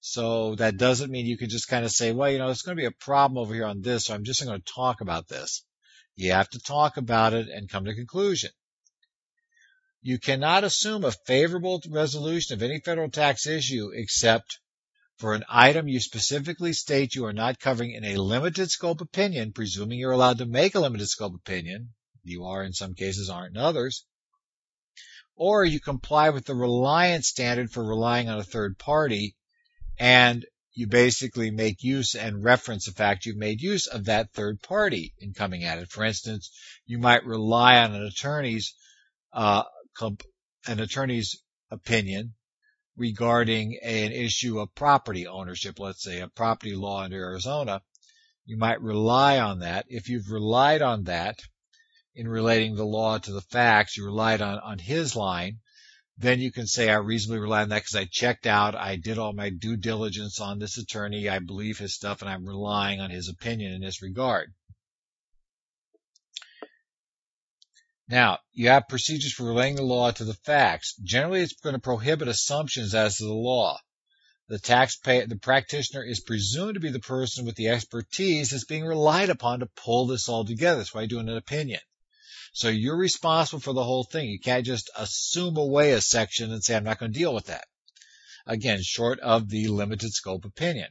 So that doesn't mean you can just kind of say, well, you know, there's going to be a problem over here on this, so I'm just going to talk about this. You have to talk about it and come to a conclusion. You cannot assume a favorable resolution of any federal tax issue except for an item you specifically state you are not covering in a limited scope opinion, presuming you're allowed to make a limited scope opinion. You are in some cases, aren't in others. Or you comply with the reliance standard for relying on a third party, and you basically make use and reference the fact you've made use of that third party in coming at it. For instance, you might rely on an attorney's, uh, comp- an attorney's opinion regarding an issue of property ownership, let's say a property law in Arizona. You might rely on that. If you've relied on that in relating the law to the facts, you relied on, on his line, then you can say, I reasonably relied on that because I checked out, I did all my due diligence on this attorney, I believe his stuff, and I'm relying on his opinion in this regard. Now, you have procedures for relating the law to the facts. Generally, it's going to prohibit assumptions as to the law. The taxpayer, the practitioner is presumed to be the person with the expertise that's being relied upon to pull this all together. That's why you're doing an opinion. So you're responsible for the whole thing. You can't just assume away a section and say, I'm not going to deal with that. Again, short of the limited scope opinion.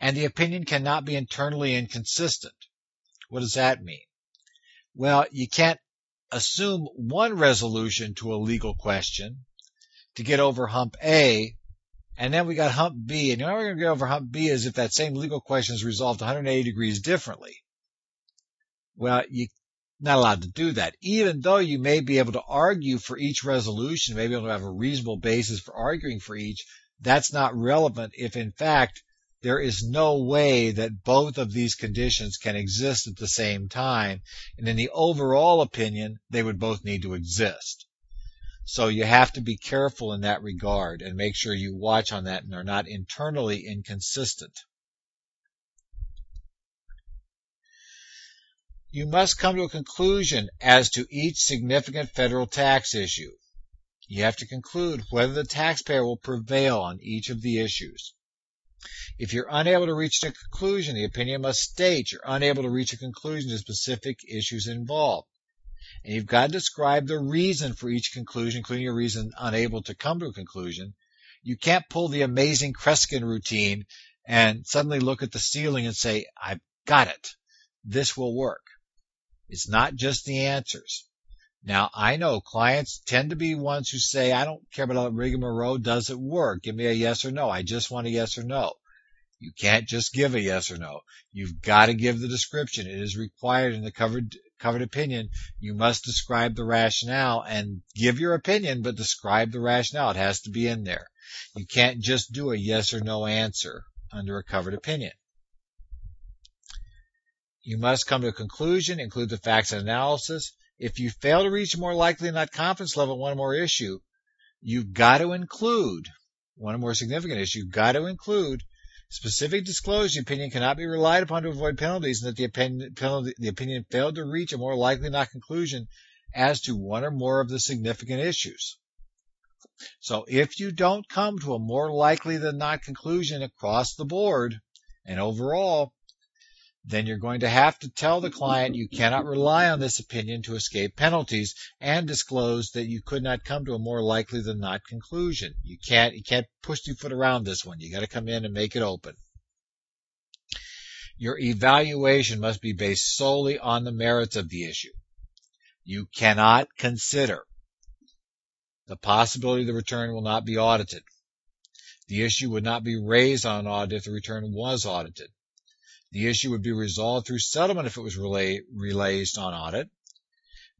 And the opinion cannot be internally inconsistent. What does that mean? Well, you can't assume one resolution to a legal question to get over hump A, and then we got hump B, and the only way we're going to get over hump B is if that same legal question is resolved one hundred eighty degrees differently. Well, you're not allowed to do that, even though you may be able to argue for each resolution, maybe you'll have a reasonable basis for arguing for each. That's not relevant if, in fact, there is no way that both of these conditions can exist at the same time, and in the overall opinion, they would both need to exist. So you have to be careful in that regard and make sure you watch on that and are not internally inconsistent. You must come to a conclusion as to each significant federal tax issue. You have to conclude whether the taxpayer will prevail on each of the issues. If you're unable to reach a conclusion, the opinion must state you're unable to reach a conclusion to specific issues involved. And you've got to describe the reason for each conclusion, including your reason unable to come to a conclusion. You can't pull the amazing Kreskin routine and suddenly look at the ceiling and say, I've got it. This will work. It's not just the answers. Now, I know clients tend to be ones who say, I don't care about rigmarole, does it work? Give me a yes or no. I just want a yes or no. You can't just give a yes or no. You've got to give the description. It is required in the covered covered opinion. You must describe the rationale and give your opinion, but describe the rationale. It has to be in there. You can't just do a yes or no answer under a covered opinion. You must come to a conclusion, include the facts and analysis. If you fail to reach a more likely than not confidence level on one or more issue, you've got to include, one or more significant issue, you've got to include specific disclosure. The opinion cannot be relied upon to avoid penalties, and that the opinion, penalty, the opinion failed to reach a more likely than not conclusion as to one or more of the significant issues. So if you don't come to a more likely than not conclusion across the board and overall, then you're going to have to tell the client you cannot rely on this opinion to escape penalties and disclose that you could not come to a more likely than not conclusion. You can't, you can't push your foot around this one. You got to come in and make it open. Your evaluation must be based solely on the merits of the issue. You cannot consider the possibility the return will not be audited. The issue would not be raised on audit if the return was audited. The issue would be resolved through settlement if it was relay, relayed on audit.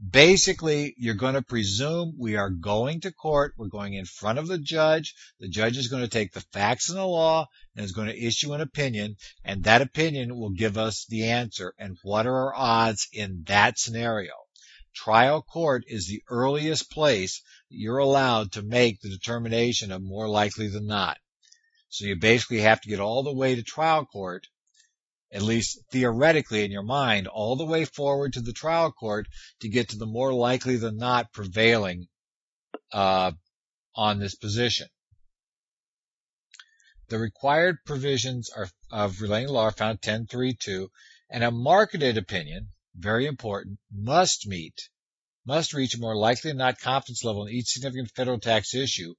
Basically, you're going to presume we are going to court. We're going in front of the judge. The judge is going to take the facts and the law and is going to issue an opinion, and that opinion will give us the answer. And what are our odds in that scenario? Trial court is the earliest place that you're allowed to make the determination of more likely than not. So you basically have to get all the way to trial court, at least theoretically in your mind, all the way forward to the trial court to get to the more likely than not prevailing uh, on this position. The required provisions are, of relating law are found ten thirty-two, and a marketed opinion, very important, must meet, must reach a more likely than not confidence level in each significant federal tax issue,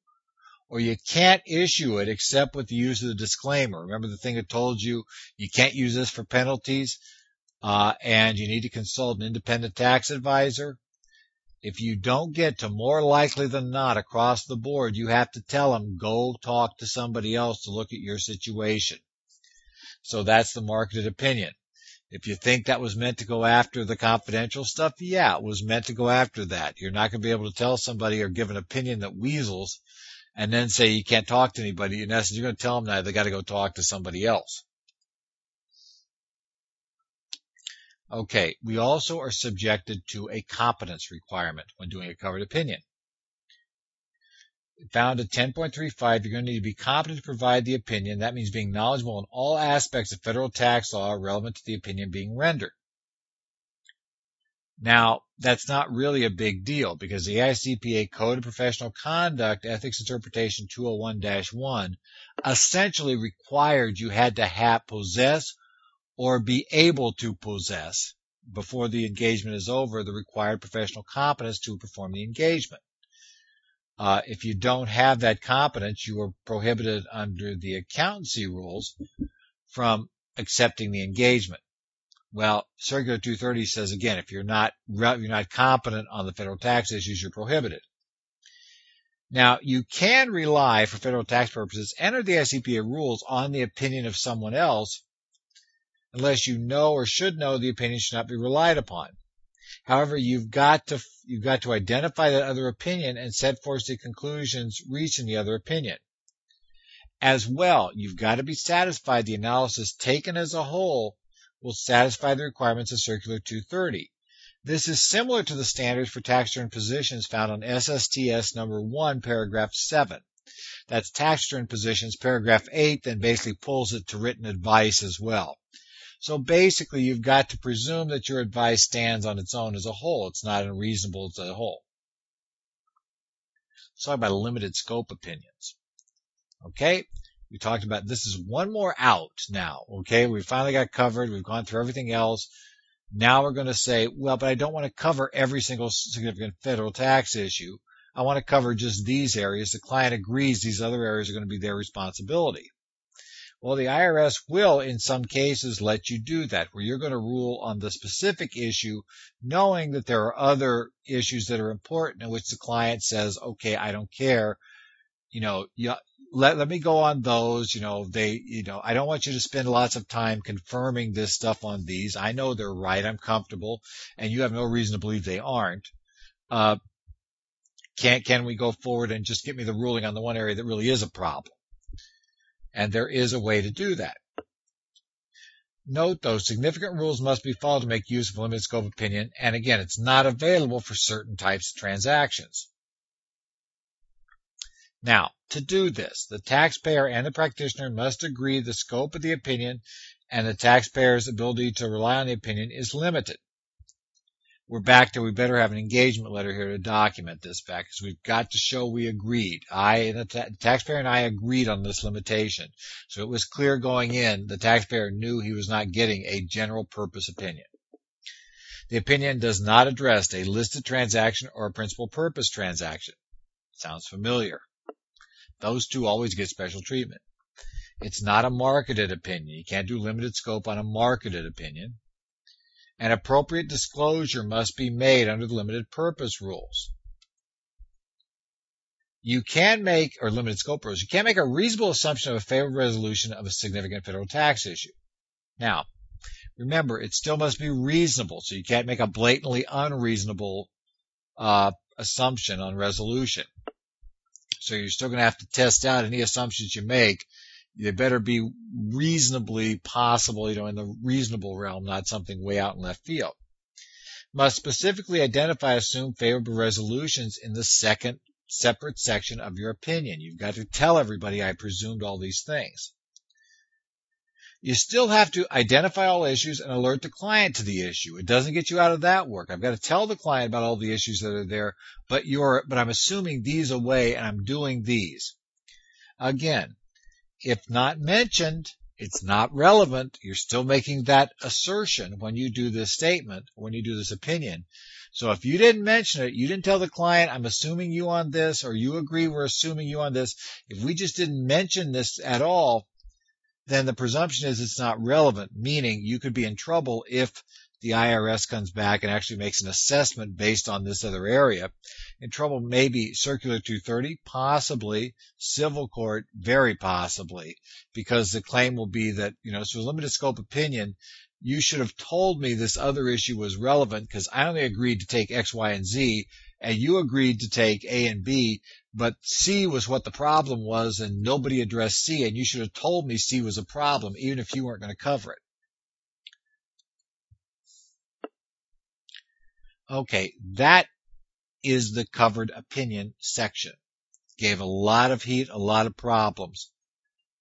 or you can't issue it except with the use of the disclaimer. Remember the thing I told you, you can't use this for penalties, uh, and you need to consult an independent tax advisor. If you don't get to more likely than not across the board, you have to tell them, go talk to somebody else to look at your situation. So that's the marketed opinion. If you think that was meant to go after the confidential stuff, yeah, it was meant to go after that. You're not going to be able to tell somebody or give an opinion that weasels and then say you can't talk to anybody. In essence, you're going to tell them now they got to go talk to somebody else. Okay, we also are subjected to a competence requirement when doing a covered opinion. Found at ten point three five, you're going to need to be competent to provide the opinion. That means being knowledgeable in all aspects of federal tax law relevant to the opinion being rendered. Now, that's not really a big deal because the A I C P A Code of Professional Conduct, Ethics Interpretation two oh one dash one, essentially required you had to have possess or be able to possess before the engagement is over the required professional competence to perform the engagement. Uh, if you don't have that competence, you are prohibited under the accountancy rules from accepting the engagement. Well, Circular two thirty says again, if you're not you're not competent on the federal tax issues, you're prohibited. Now, you can rely for federal tax purposes under the I C P A rules on the opinion of someone else, unless you know or should know the opinion should not be relied upon. However, you've got to you've got to identify that other opinion and set forth the conclusions reached in the other opinion. As well, you've got to be satisfied the analysis taken as a whole will satisfy the requirements of Circular two thirty. This is similar to the standards for tax return positions found on S S T S number one, paragraph seven. That's tax return positions. Paragraph eight then basically pulls it to written advice as well. So basically, you've got to presume that your advice stands on its own as a whole. It's not unreasonable as a whole. Let's talk about limited scope opinions. Okay, we talked about this is one more out now. Okay, we finally got covered. We've gone through everything else. Now we're going to say, well, but I don't want to cover every single significant federal tax issue. I want to cover just these areas. The client agrees these other areas are going to be their responsibility. Well, the I R S will, in some cases, let you do that, where you're going to rule on the specific issue, knowing that there are other issues that are important in which the client says, okay, I don't care. You know, you, let, let me go on those. You know, they, you know, I don't want you to spend lots of time confirming this stuff on these. I know they're right. I'm comfortable. And you have no reason to believe they aren't. Uh, Can can we go forward and just get me the ruling on the one area that really is a problem? And there is a way to do that. Note, though, significant rules must be followed to make use of limited scope opinion. And again, it's not available for certain types of transactions. Now, to do this, the taxpayer and the practitioner must agree the scope of the opinion and the taxpayer's ability to rely on the opinion is limited. We're back to we better have an engagement letter here to document this fact, because we've got to show we agreed. I, and the, ta the taxpayer and I agreed on this limitation. So it was clear going in, the taxpayer knew he was not getting a general purpose opinion. The opinion does not address a listed transaction or a principal purpose transaction. Sounds familiar. Those two always get special treatment. It's not a marketed opinion. You can't do limited scope on a marketed opinion. And appropriate disclosure must be made under the limited purpose rules. You can make, or limited scope rules, you can make a reasonable assumption of a favorable resolution of a significant federal tax issue. Now, remember, it still must be reasonable, so you can't make a blatantly unreasonable uh, assumption on resolution. So you're still going to have to test out any assumptions you make. They better be reasonably possible, you know, in the reasonable realm, not something way out in left field. Must specifically identify assumed favorable resolutions in the second separate section of your opinion. You've got to tell everybody I presumed all these things. You still have to identify all issues and alert the client to the issue. It doesn't get you out of that work. I've got to tell the client about all the issues that are there, but you're, but I'm assuming these away and I'm doing these. Again, if not mentioned, it's not relevant. You're still making that assertion when you do this statement, when you do this opinion. So if you didn't mention it, you didn't tell the client, I'm assuming you on this, or you agree we're assuming you on this. If we just didn't mention this at all, then the presumption is it's not relevant, meaning you could be in trouble if the I R S comes back and actually makes an assessment based on this other area. In trouble, maybe Circular two thirty, possibly, civil court, very possibly, because the claim will be that, you know, so limited scope opinion, you should have told me this other issue was relevant because I only agreed to take X, Y, and Z, and you agreed to take A and B, but C was what the problem was, and nobody addressed C, and you should have told me C was a problem, even if you weren't going to cover it. Okay, that is the covered opinion section. Gave a lot of heat, a lot of problems.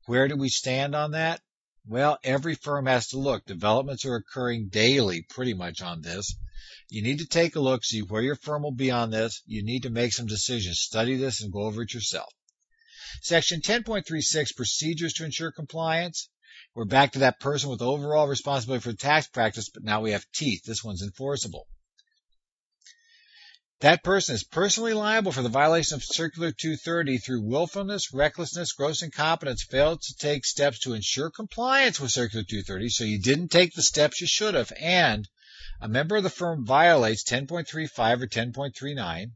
Where do we stand on that? Well, every firm has to look. Developments are occurring daily pretty much on this. You need to take a look, see where your firm will be on this. You need to make some decisions. Study this and go over it yourself. Section ten point three six, procedures to ensure compliance. We're back to that person with overall responsibility for the tax practice, but now we have teeth. This one's enforceable. That person is personally liable for the violation of Circular two thirty through willfulness, recklessness, gross incompetence, failed to take steps to ensure compliance with Circular two thirty, so you didn't take the steps you should have, and a member of the firm violates ten point three five or ten point three nine.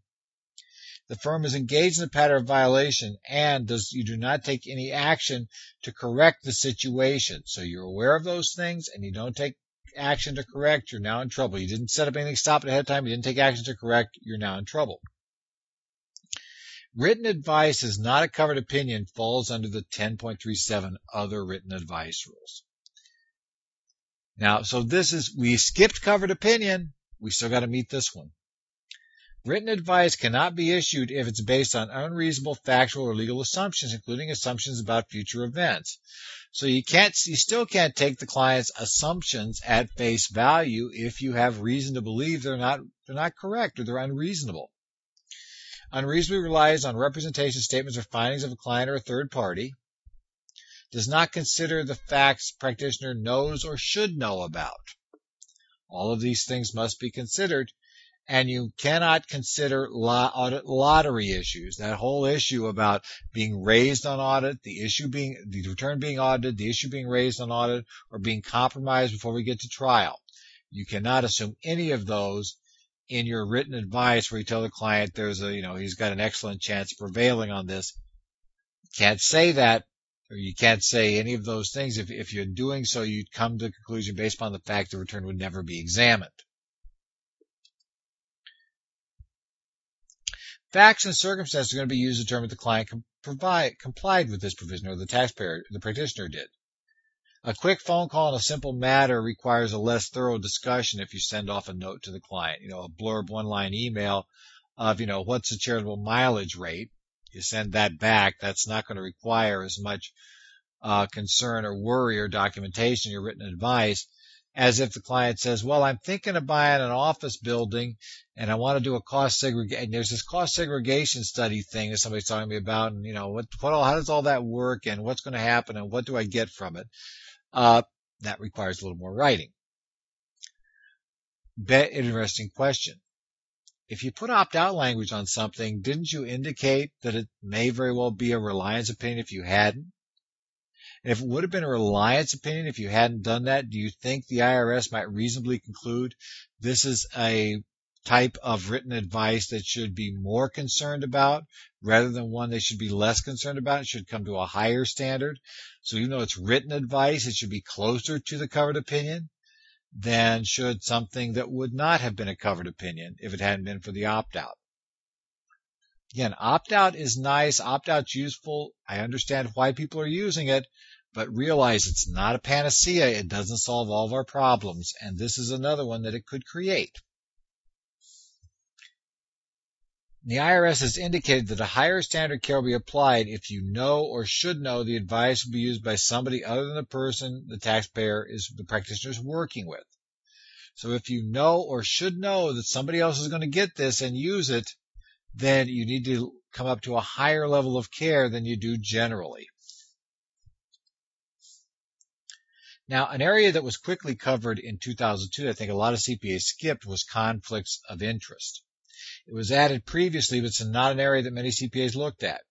The firm is engaged in a pattern of violation, and does, you do not take any action to correct the situation. So you're aware of those things, and you don't take action to correct, you're now in trouble. You didn't set up anything, stop it ahead of time, you didn't take action to correct, you're now in trouble. Written advice is not a covered opinion, falls under the ten point three seven other written advice rules. Now, so this is, we skipped covered opinion, We still got to meet this one. Written advice cannot be issued if it's based on unreasonable factual or legal assumptions, including assumptions about future events. So you can't, you still can't take the client's assumptions at face value if you have reason to believe they're not, they're not correct or they're unreasonable. Unreasonably relies on representation statements or findings of a client or a third party. Does not consider the facts practitioner knows or should know about. All of these things must be considered. And you cannot consider lottery issues, that whole issue about being raised on audit, the issue being, the return being audited, the issue being raised on audit, or being compromised before we get to trial. You cannot assume any of those in your written advice where you tell the client there's a, you know, he's got an excellent chance of prevailing on this. Can't say that, or you can't say any of those things. If, if you're doing so, you'd come to a conclusion based upon the fact the return would never be examined. Facts and circumstances are going to be used to determine if the client provide, complied with this provision or the taxpayer, the practitioner did. A quick phone call on a simple matter requires a less thorough discussion if you send off a note to the client. You know, a blurb, one-line email of, you know, what's the charitable mileage rate? You send that back. That's not going to require as much uh, concern or worry or documentation in your written advice as if the client says, well, I'm thinking of buying an office building and I want to do a cost segregation. There's this cost segregation study thing that somebody's talking to me about. And, you know, what, what, how does all that work and what's going to happen and what do I get from it? Uh, that requires a little more writing. Bet, interesting question. If you put opt-out language on something, didn't you indicate that it may very well be a reliance opinion if you hadn't? And if it would have been a reliance opinion if you hadn't done that, do you think the I R S might reasonably conclude this is a type of written advice that should be more concerned about rather than one they should be less concerned about? It should come to a higher standard. So even though it's written advice, it should be closer to the covered opinion than should something that would not have been a covered opinion if it hadn't been for the opt-out. Again, opt-out is nice. Opt-out's useful. I understand why people are using it. But realize it's not a panacea. It doesn't solve all of our problems. And this is another one that it could create. The I R S has indicated that a higher standard care will be applied if you know or should know the advice will be used by somebody other than the person the taxpayer is, the practitioner is working with. So if you know or should know that somebody else is going to get this and use it, then you need to come up to a higher level of care than you do generally. Now, an area that was quickly covered in two thousand two, I think a lot of C P As skipped, was conflicts of interest. It was added previously, but it's not an area that many C P As looked at.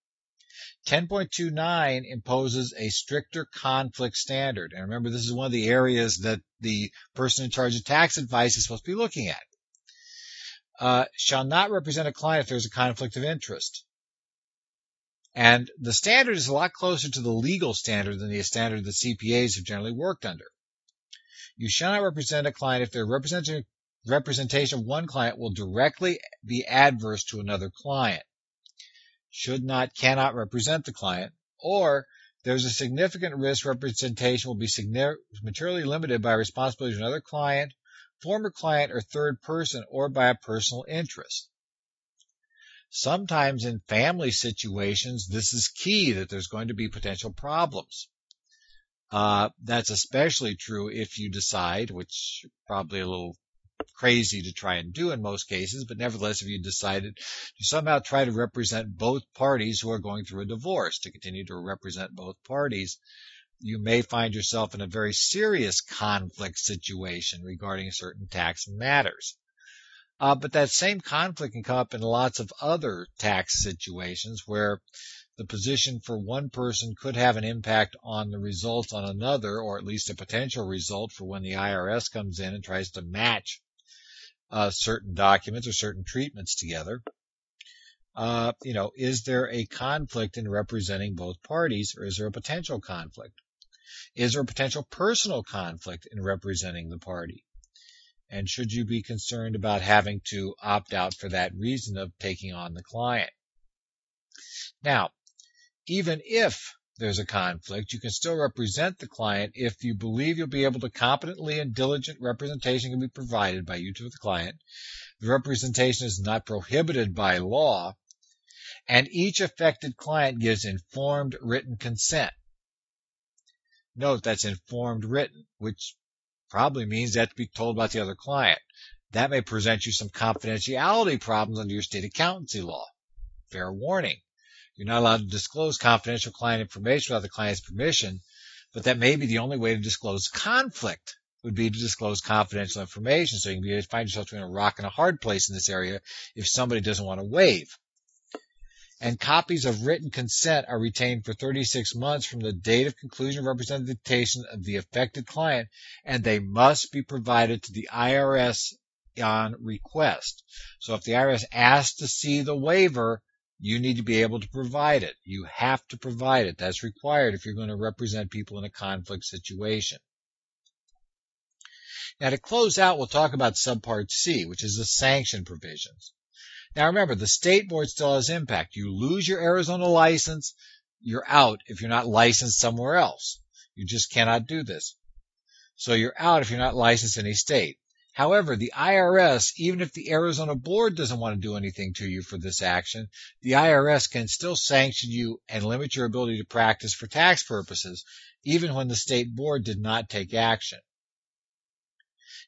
ten point two nine imposes a stricter conflict standard. And remember, this is one of the areas that the person in charge of tax advice is supposed to be looking at. Uh, shall not represent a client if there's a conflict of interest. And the standard is a lot closer to the legal standard than the standard that C P As have generally worked under. You shall not represent a client if their representation of one client will directly be adverse to another client. Should not, cannot represent the client. Or there's a significant risk representation will be materially limited by responsibility to another client, former client, or third person, or by a personal interest. Sometimes in family situations, this is key that there's going to be potential problems. Uh, that's especially true if you decide, which probably a little crazy to try and do in most cases, but nevertheless, if you decided to somehow try to represent both parties who are going through a divorce, to continue to represent both parties, you may find yourself in a very serious conflict situation regarding certain tax matters. Uh, but that same conflict can come up in lots of other tax situations where the position for one person could have an impact on the results on another, or at least a potential result for when the I R S comes in and tries to match uh, certain documents or certain treatments together. Uh, you know, is there a conflict in representing both parties, or is there a potential conflict? Is there a potential personal conflict in representing the party? And should you be concerned about having to opt out for that reason of taking on the client? Now, even if there's a conflict, you can still represent the client if you believe you'll be able to competently and diligent representation can be provided by you to the client. The representation is not prohibited by law, and each affected client gives informed written consent. Note, that's informed written, which probably means they have to be told about the other client. That may present you some confidentiality problems under your state accountancy law. Fair warning. You're not allowed to disclose confidential client information without the client's permission, but that may be the only way to disclose conflict, would be to disclose confidential information. So you can be, find yourself between a rock and a hard place in this area if somebody doesn't want to waive. And copies of written consent are retained for thirty-six months from the date of conclusion of representation of the affected client, and they must be provided to the I R S on request. So if the I R S asks to see the waiver, you need to be able to provide it. You have to provide it. That's required if you're going to represent people in a conflict situation. Now, to close out, we'll talk about subpart C, which is the sanction provisions. Now, remember, the state board still has impact. You lose your Arizona license, you're out if you're not licensed somewhere else. You just cannot do this. So you're out if you're not licensed in a state. However, the I R S, even if the Arizona board doesn't want to do anything to you for this action, the I R S can still sanction you and limit your ability to practice for tax purposes, even when the state board did not take action.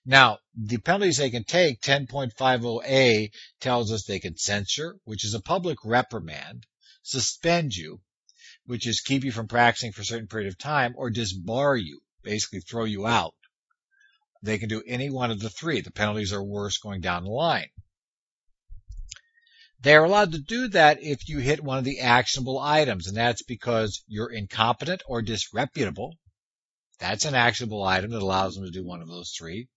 Now, the penalties they can take, ten point fifty A tells us they can censure, which is a public reprimand, suspend you, which is keep you from practicing for a certain period of time, or disbar you, basically throw you out. They can do any one of the three. The penalties are worse going down the line. They are allowed to do that if you hit one of the actionable items, and that's because you're incompetent or disreputable. That's an actionable item that allows them to do one of those three.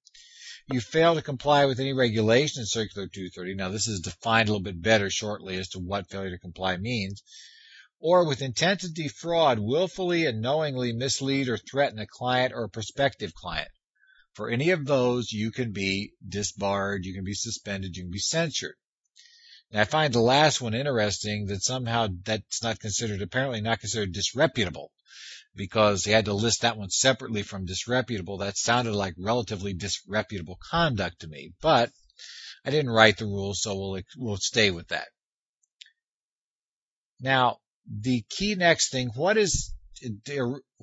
You fail to comply with any regulation in Circular two thirty. Now, this is defined a little bit better shortly as to what failure to comply means. Or with intent to defraud, willfully and knowingly mislead or threaten a client or a prospective client. For any of those, you can be disbarred, you can be suspended, you can be censured. And I find the last one interesting, that somehow that's not considered, apparently not considered disreputable, because they had to list that one separately from disreputable. That sounded like relatively disreputable conduct to me, but I didn't write the rules, so we'll, we'll stay with that. Now, the key next thing, what is,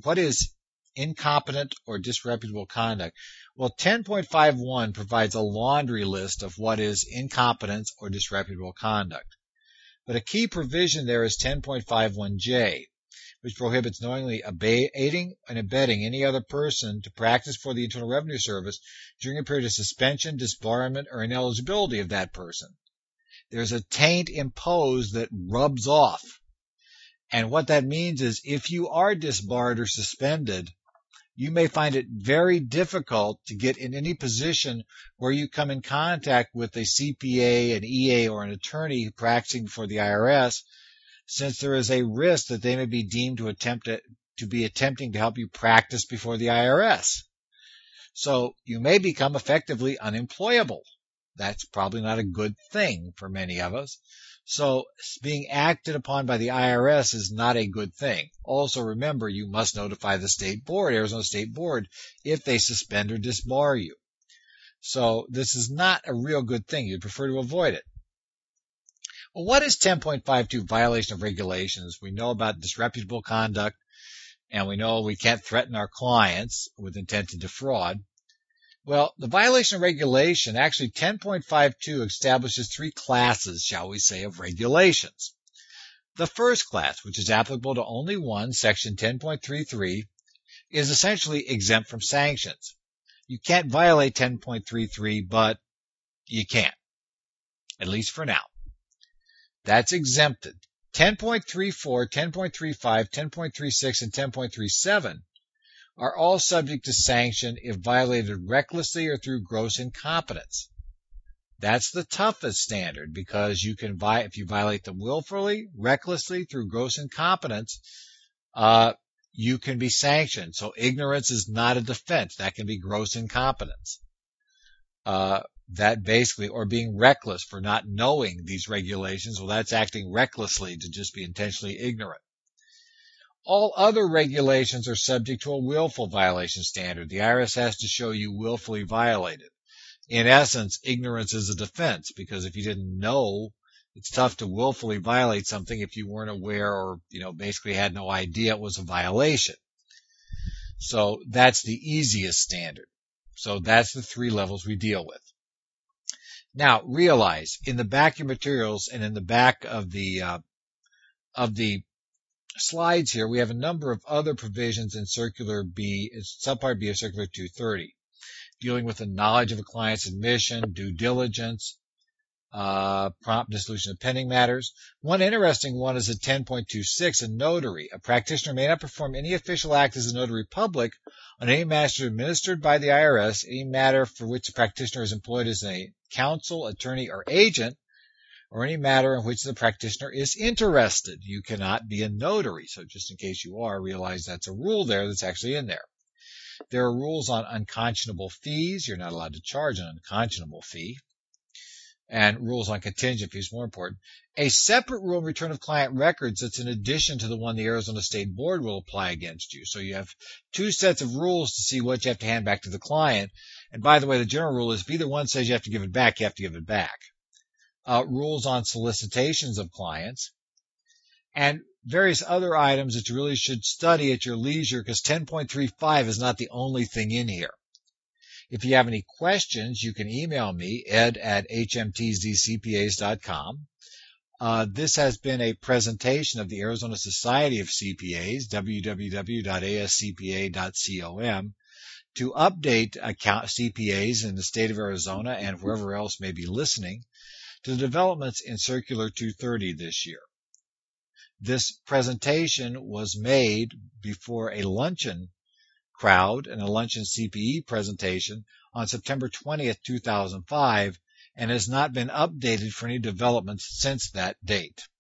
what is incompetent or disreputable conduct? Well, ten point fifty-one provides a laundry list of what is incompetence or disreputable conduct. But a key provision there is ten point fifty-one J, which prohibits knowingly aiding and abetting any other person to practice for the Internal Revenue Service during a period of suspension, disbarment, or ineligibility of that person. There's a taint imposed that rubs off. And what that means is if you are disbarred or suspended, you may find it very difficult to get in any position where you come in contact with a C P A, an E A, or an attorney practicing for the I R S, since there is a risk that they may be deemed to attempt to, to be attempting to help you practice before the I R S. So you may become effectively unemployable. That's probably not a good thing for many of us. So being acted upon by the I R S is not a good thing. Also remember, you must notify the state board, Arizona State Board, if they suspend or disbar you. So this is not a real good thing. You'd prefer to avoid it. Well, what is ten point fifty-two violation of regulations? We know about disreputable conduct, and we know we can't threaten our clients with intent to defraud. Well, the violation of regulation, actually ten point fifty-two establishes three classes, shall we say, of regulations. The first class, which is applicable to only one, section ten point thirty-three, is essentially exempt from sanctions. You can't violate ten point thirty-three, but you can't, at least for now. That's exempted. ten point thirty-four, ten point thirty-five, ten point thirty-six, and ten point thirty-seven are all subject to sanction if violated recklessly or through gross incompetence. That's the toughest standard, because you can vi- if you violate them willfully, recklessly, through gross incompetence, uh, you can be sanctioned. So ignorance is not a defense. That can be gross incompetence. Uh, that basically, or being reckless for not knowing these regulations, well, that's acting recklessly to just be intentionally ignorant. All other regulations are subject to a willful violation standard. The I R S has to show you willfully violated. In essence, ignorance is a defense, because if you didn't know, it's tough to willfully violate something if you weren't aware or, you know, basically had no idea it was a violation. So that's the easiest standard. So that's the three levels we deal with. Now, realize in the back of your materials and in the back of the uh, of the slides here, we have a number of other provisions in Circular B, Subpart B of Circular two thirty, dealing with the knowledge of a client's admission, due diligence, uh, prompt dissolution of pending matters. One interesting one is at ten point two six, a notary. A practitioner may not perform any official act as a notary public on any matter administered by the I R S, any matter for which the practitioner is employed as a counsel, attorney, or agent, or any matter in which the practitioner is interested. You cannot be a notary. So just in case you are, realize that's a rule there that's actually in there. There are rules on unconscionable fees. You're not allowed to charge an unconscionable fee. And rules on contingent fees, more important. A separate rule on return of client records that's in addition to the one the Arizona State Board will apply against you. So you have two sets of rules to see what you have to hand back to the client. And by the way, the general rule is if either one says you have to give it back, you have to give it back. Uh, rules on solicitations of clients, and various other items that you really should study at your leisure, because ten point three five is not the only thing in here. If you have any questions, you can email me, ed at h m t z c p a s dot com. Uh, this has been a presentation of the Arizona Society of C P As, w w w dot a s c p a dot com, to update account C P As in the state of Arizona and wherever else may be listening to the developments in Circular two thirty this year. This presentation was made before a luncheon crowd and a luncheon C P E presentation on September twentieth, two thousand five, and has not been updated for any developments since that date.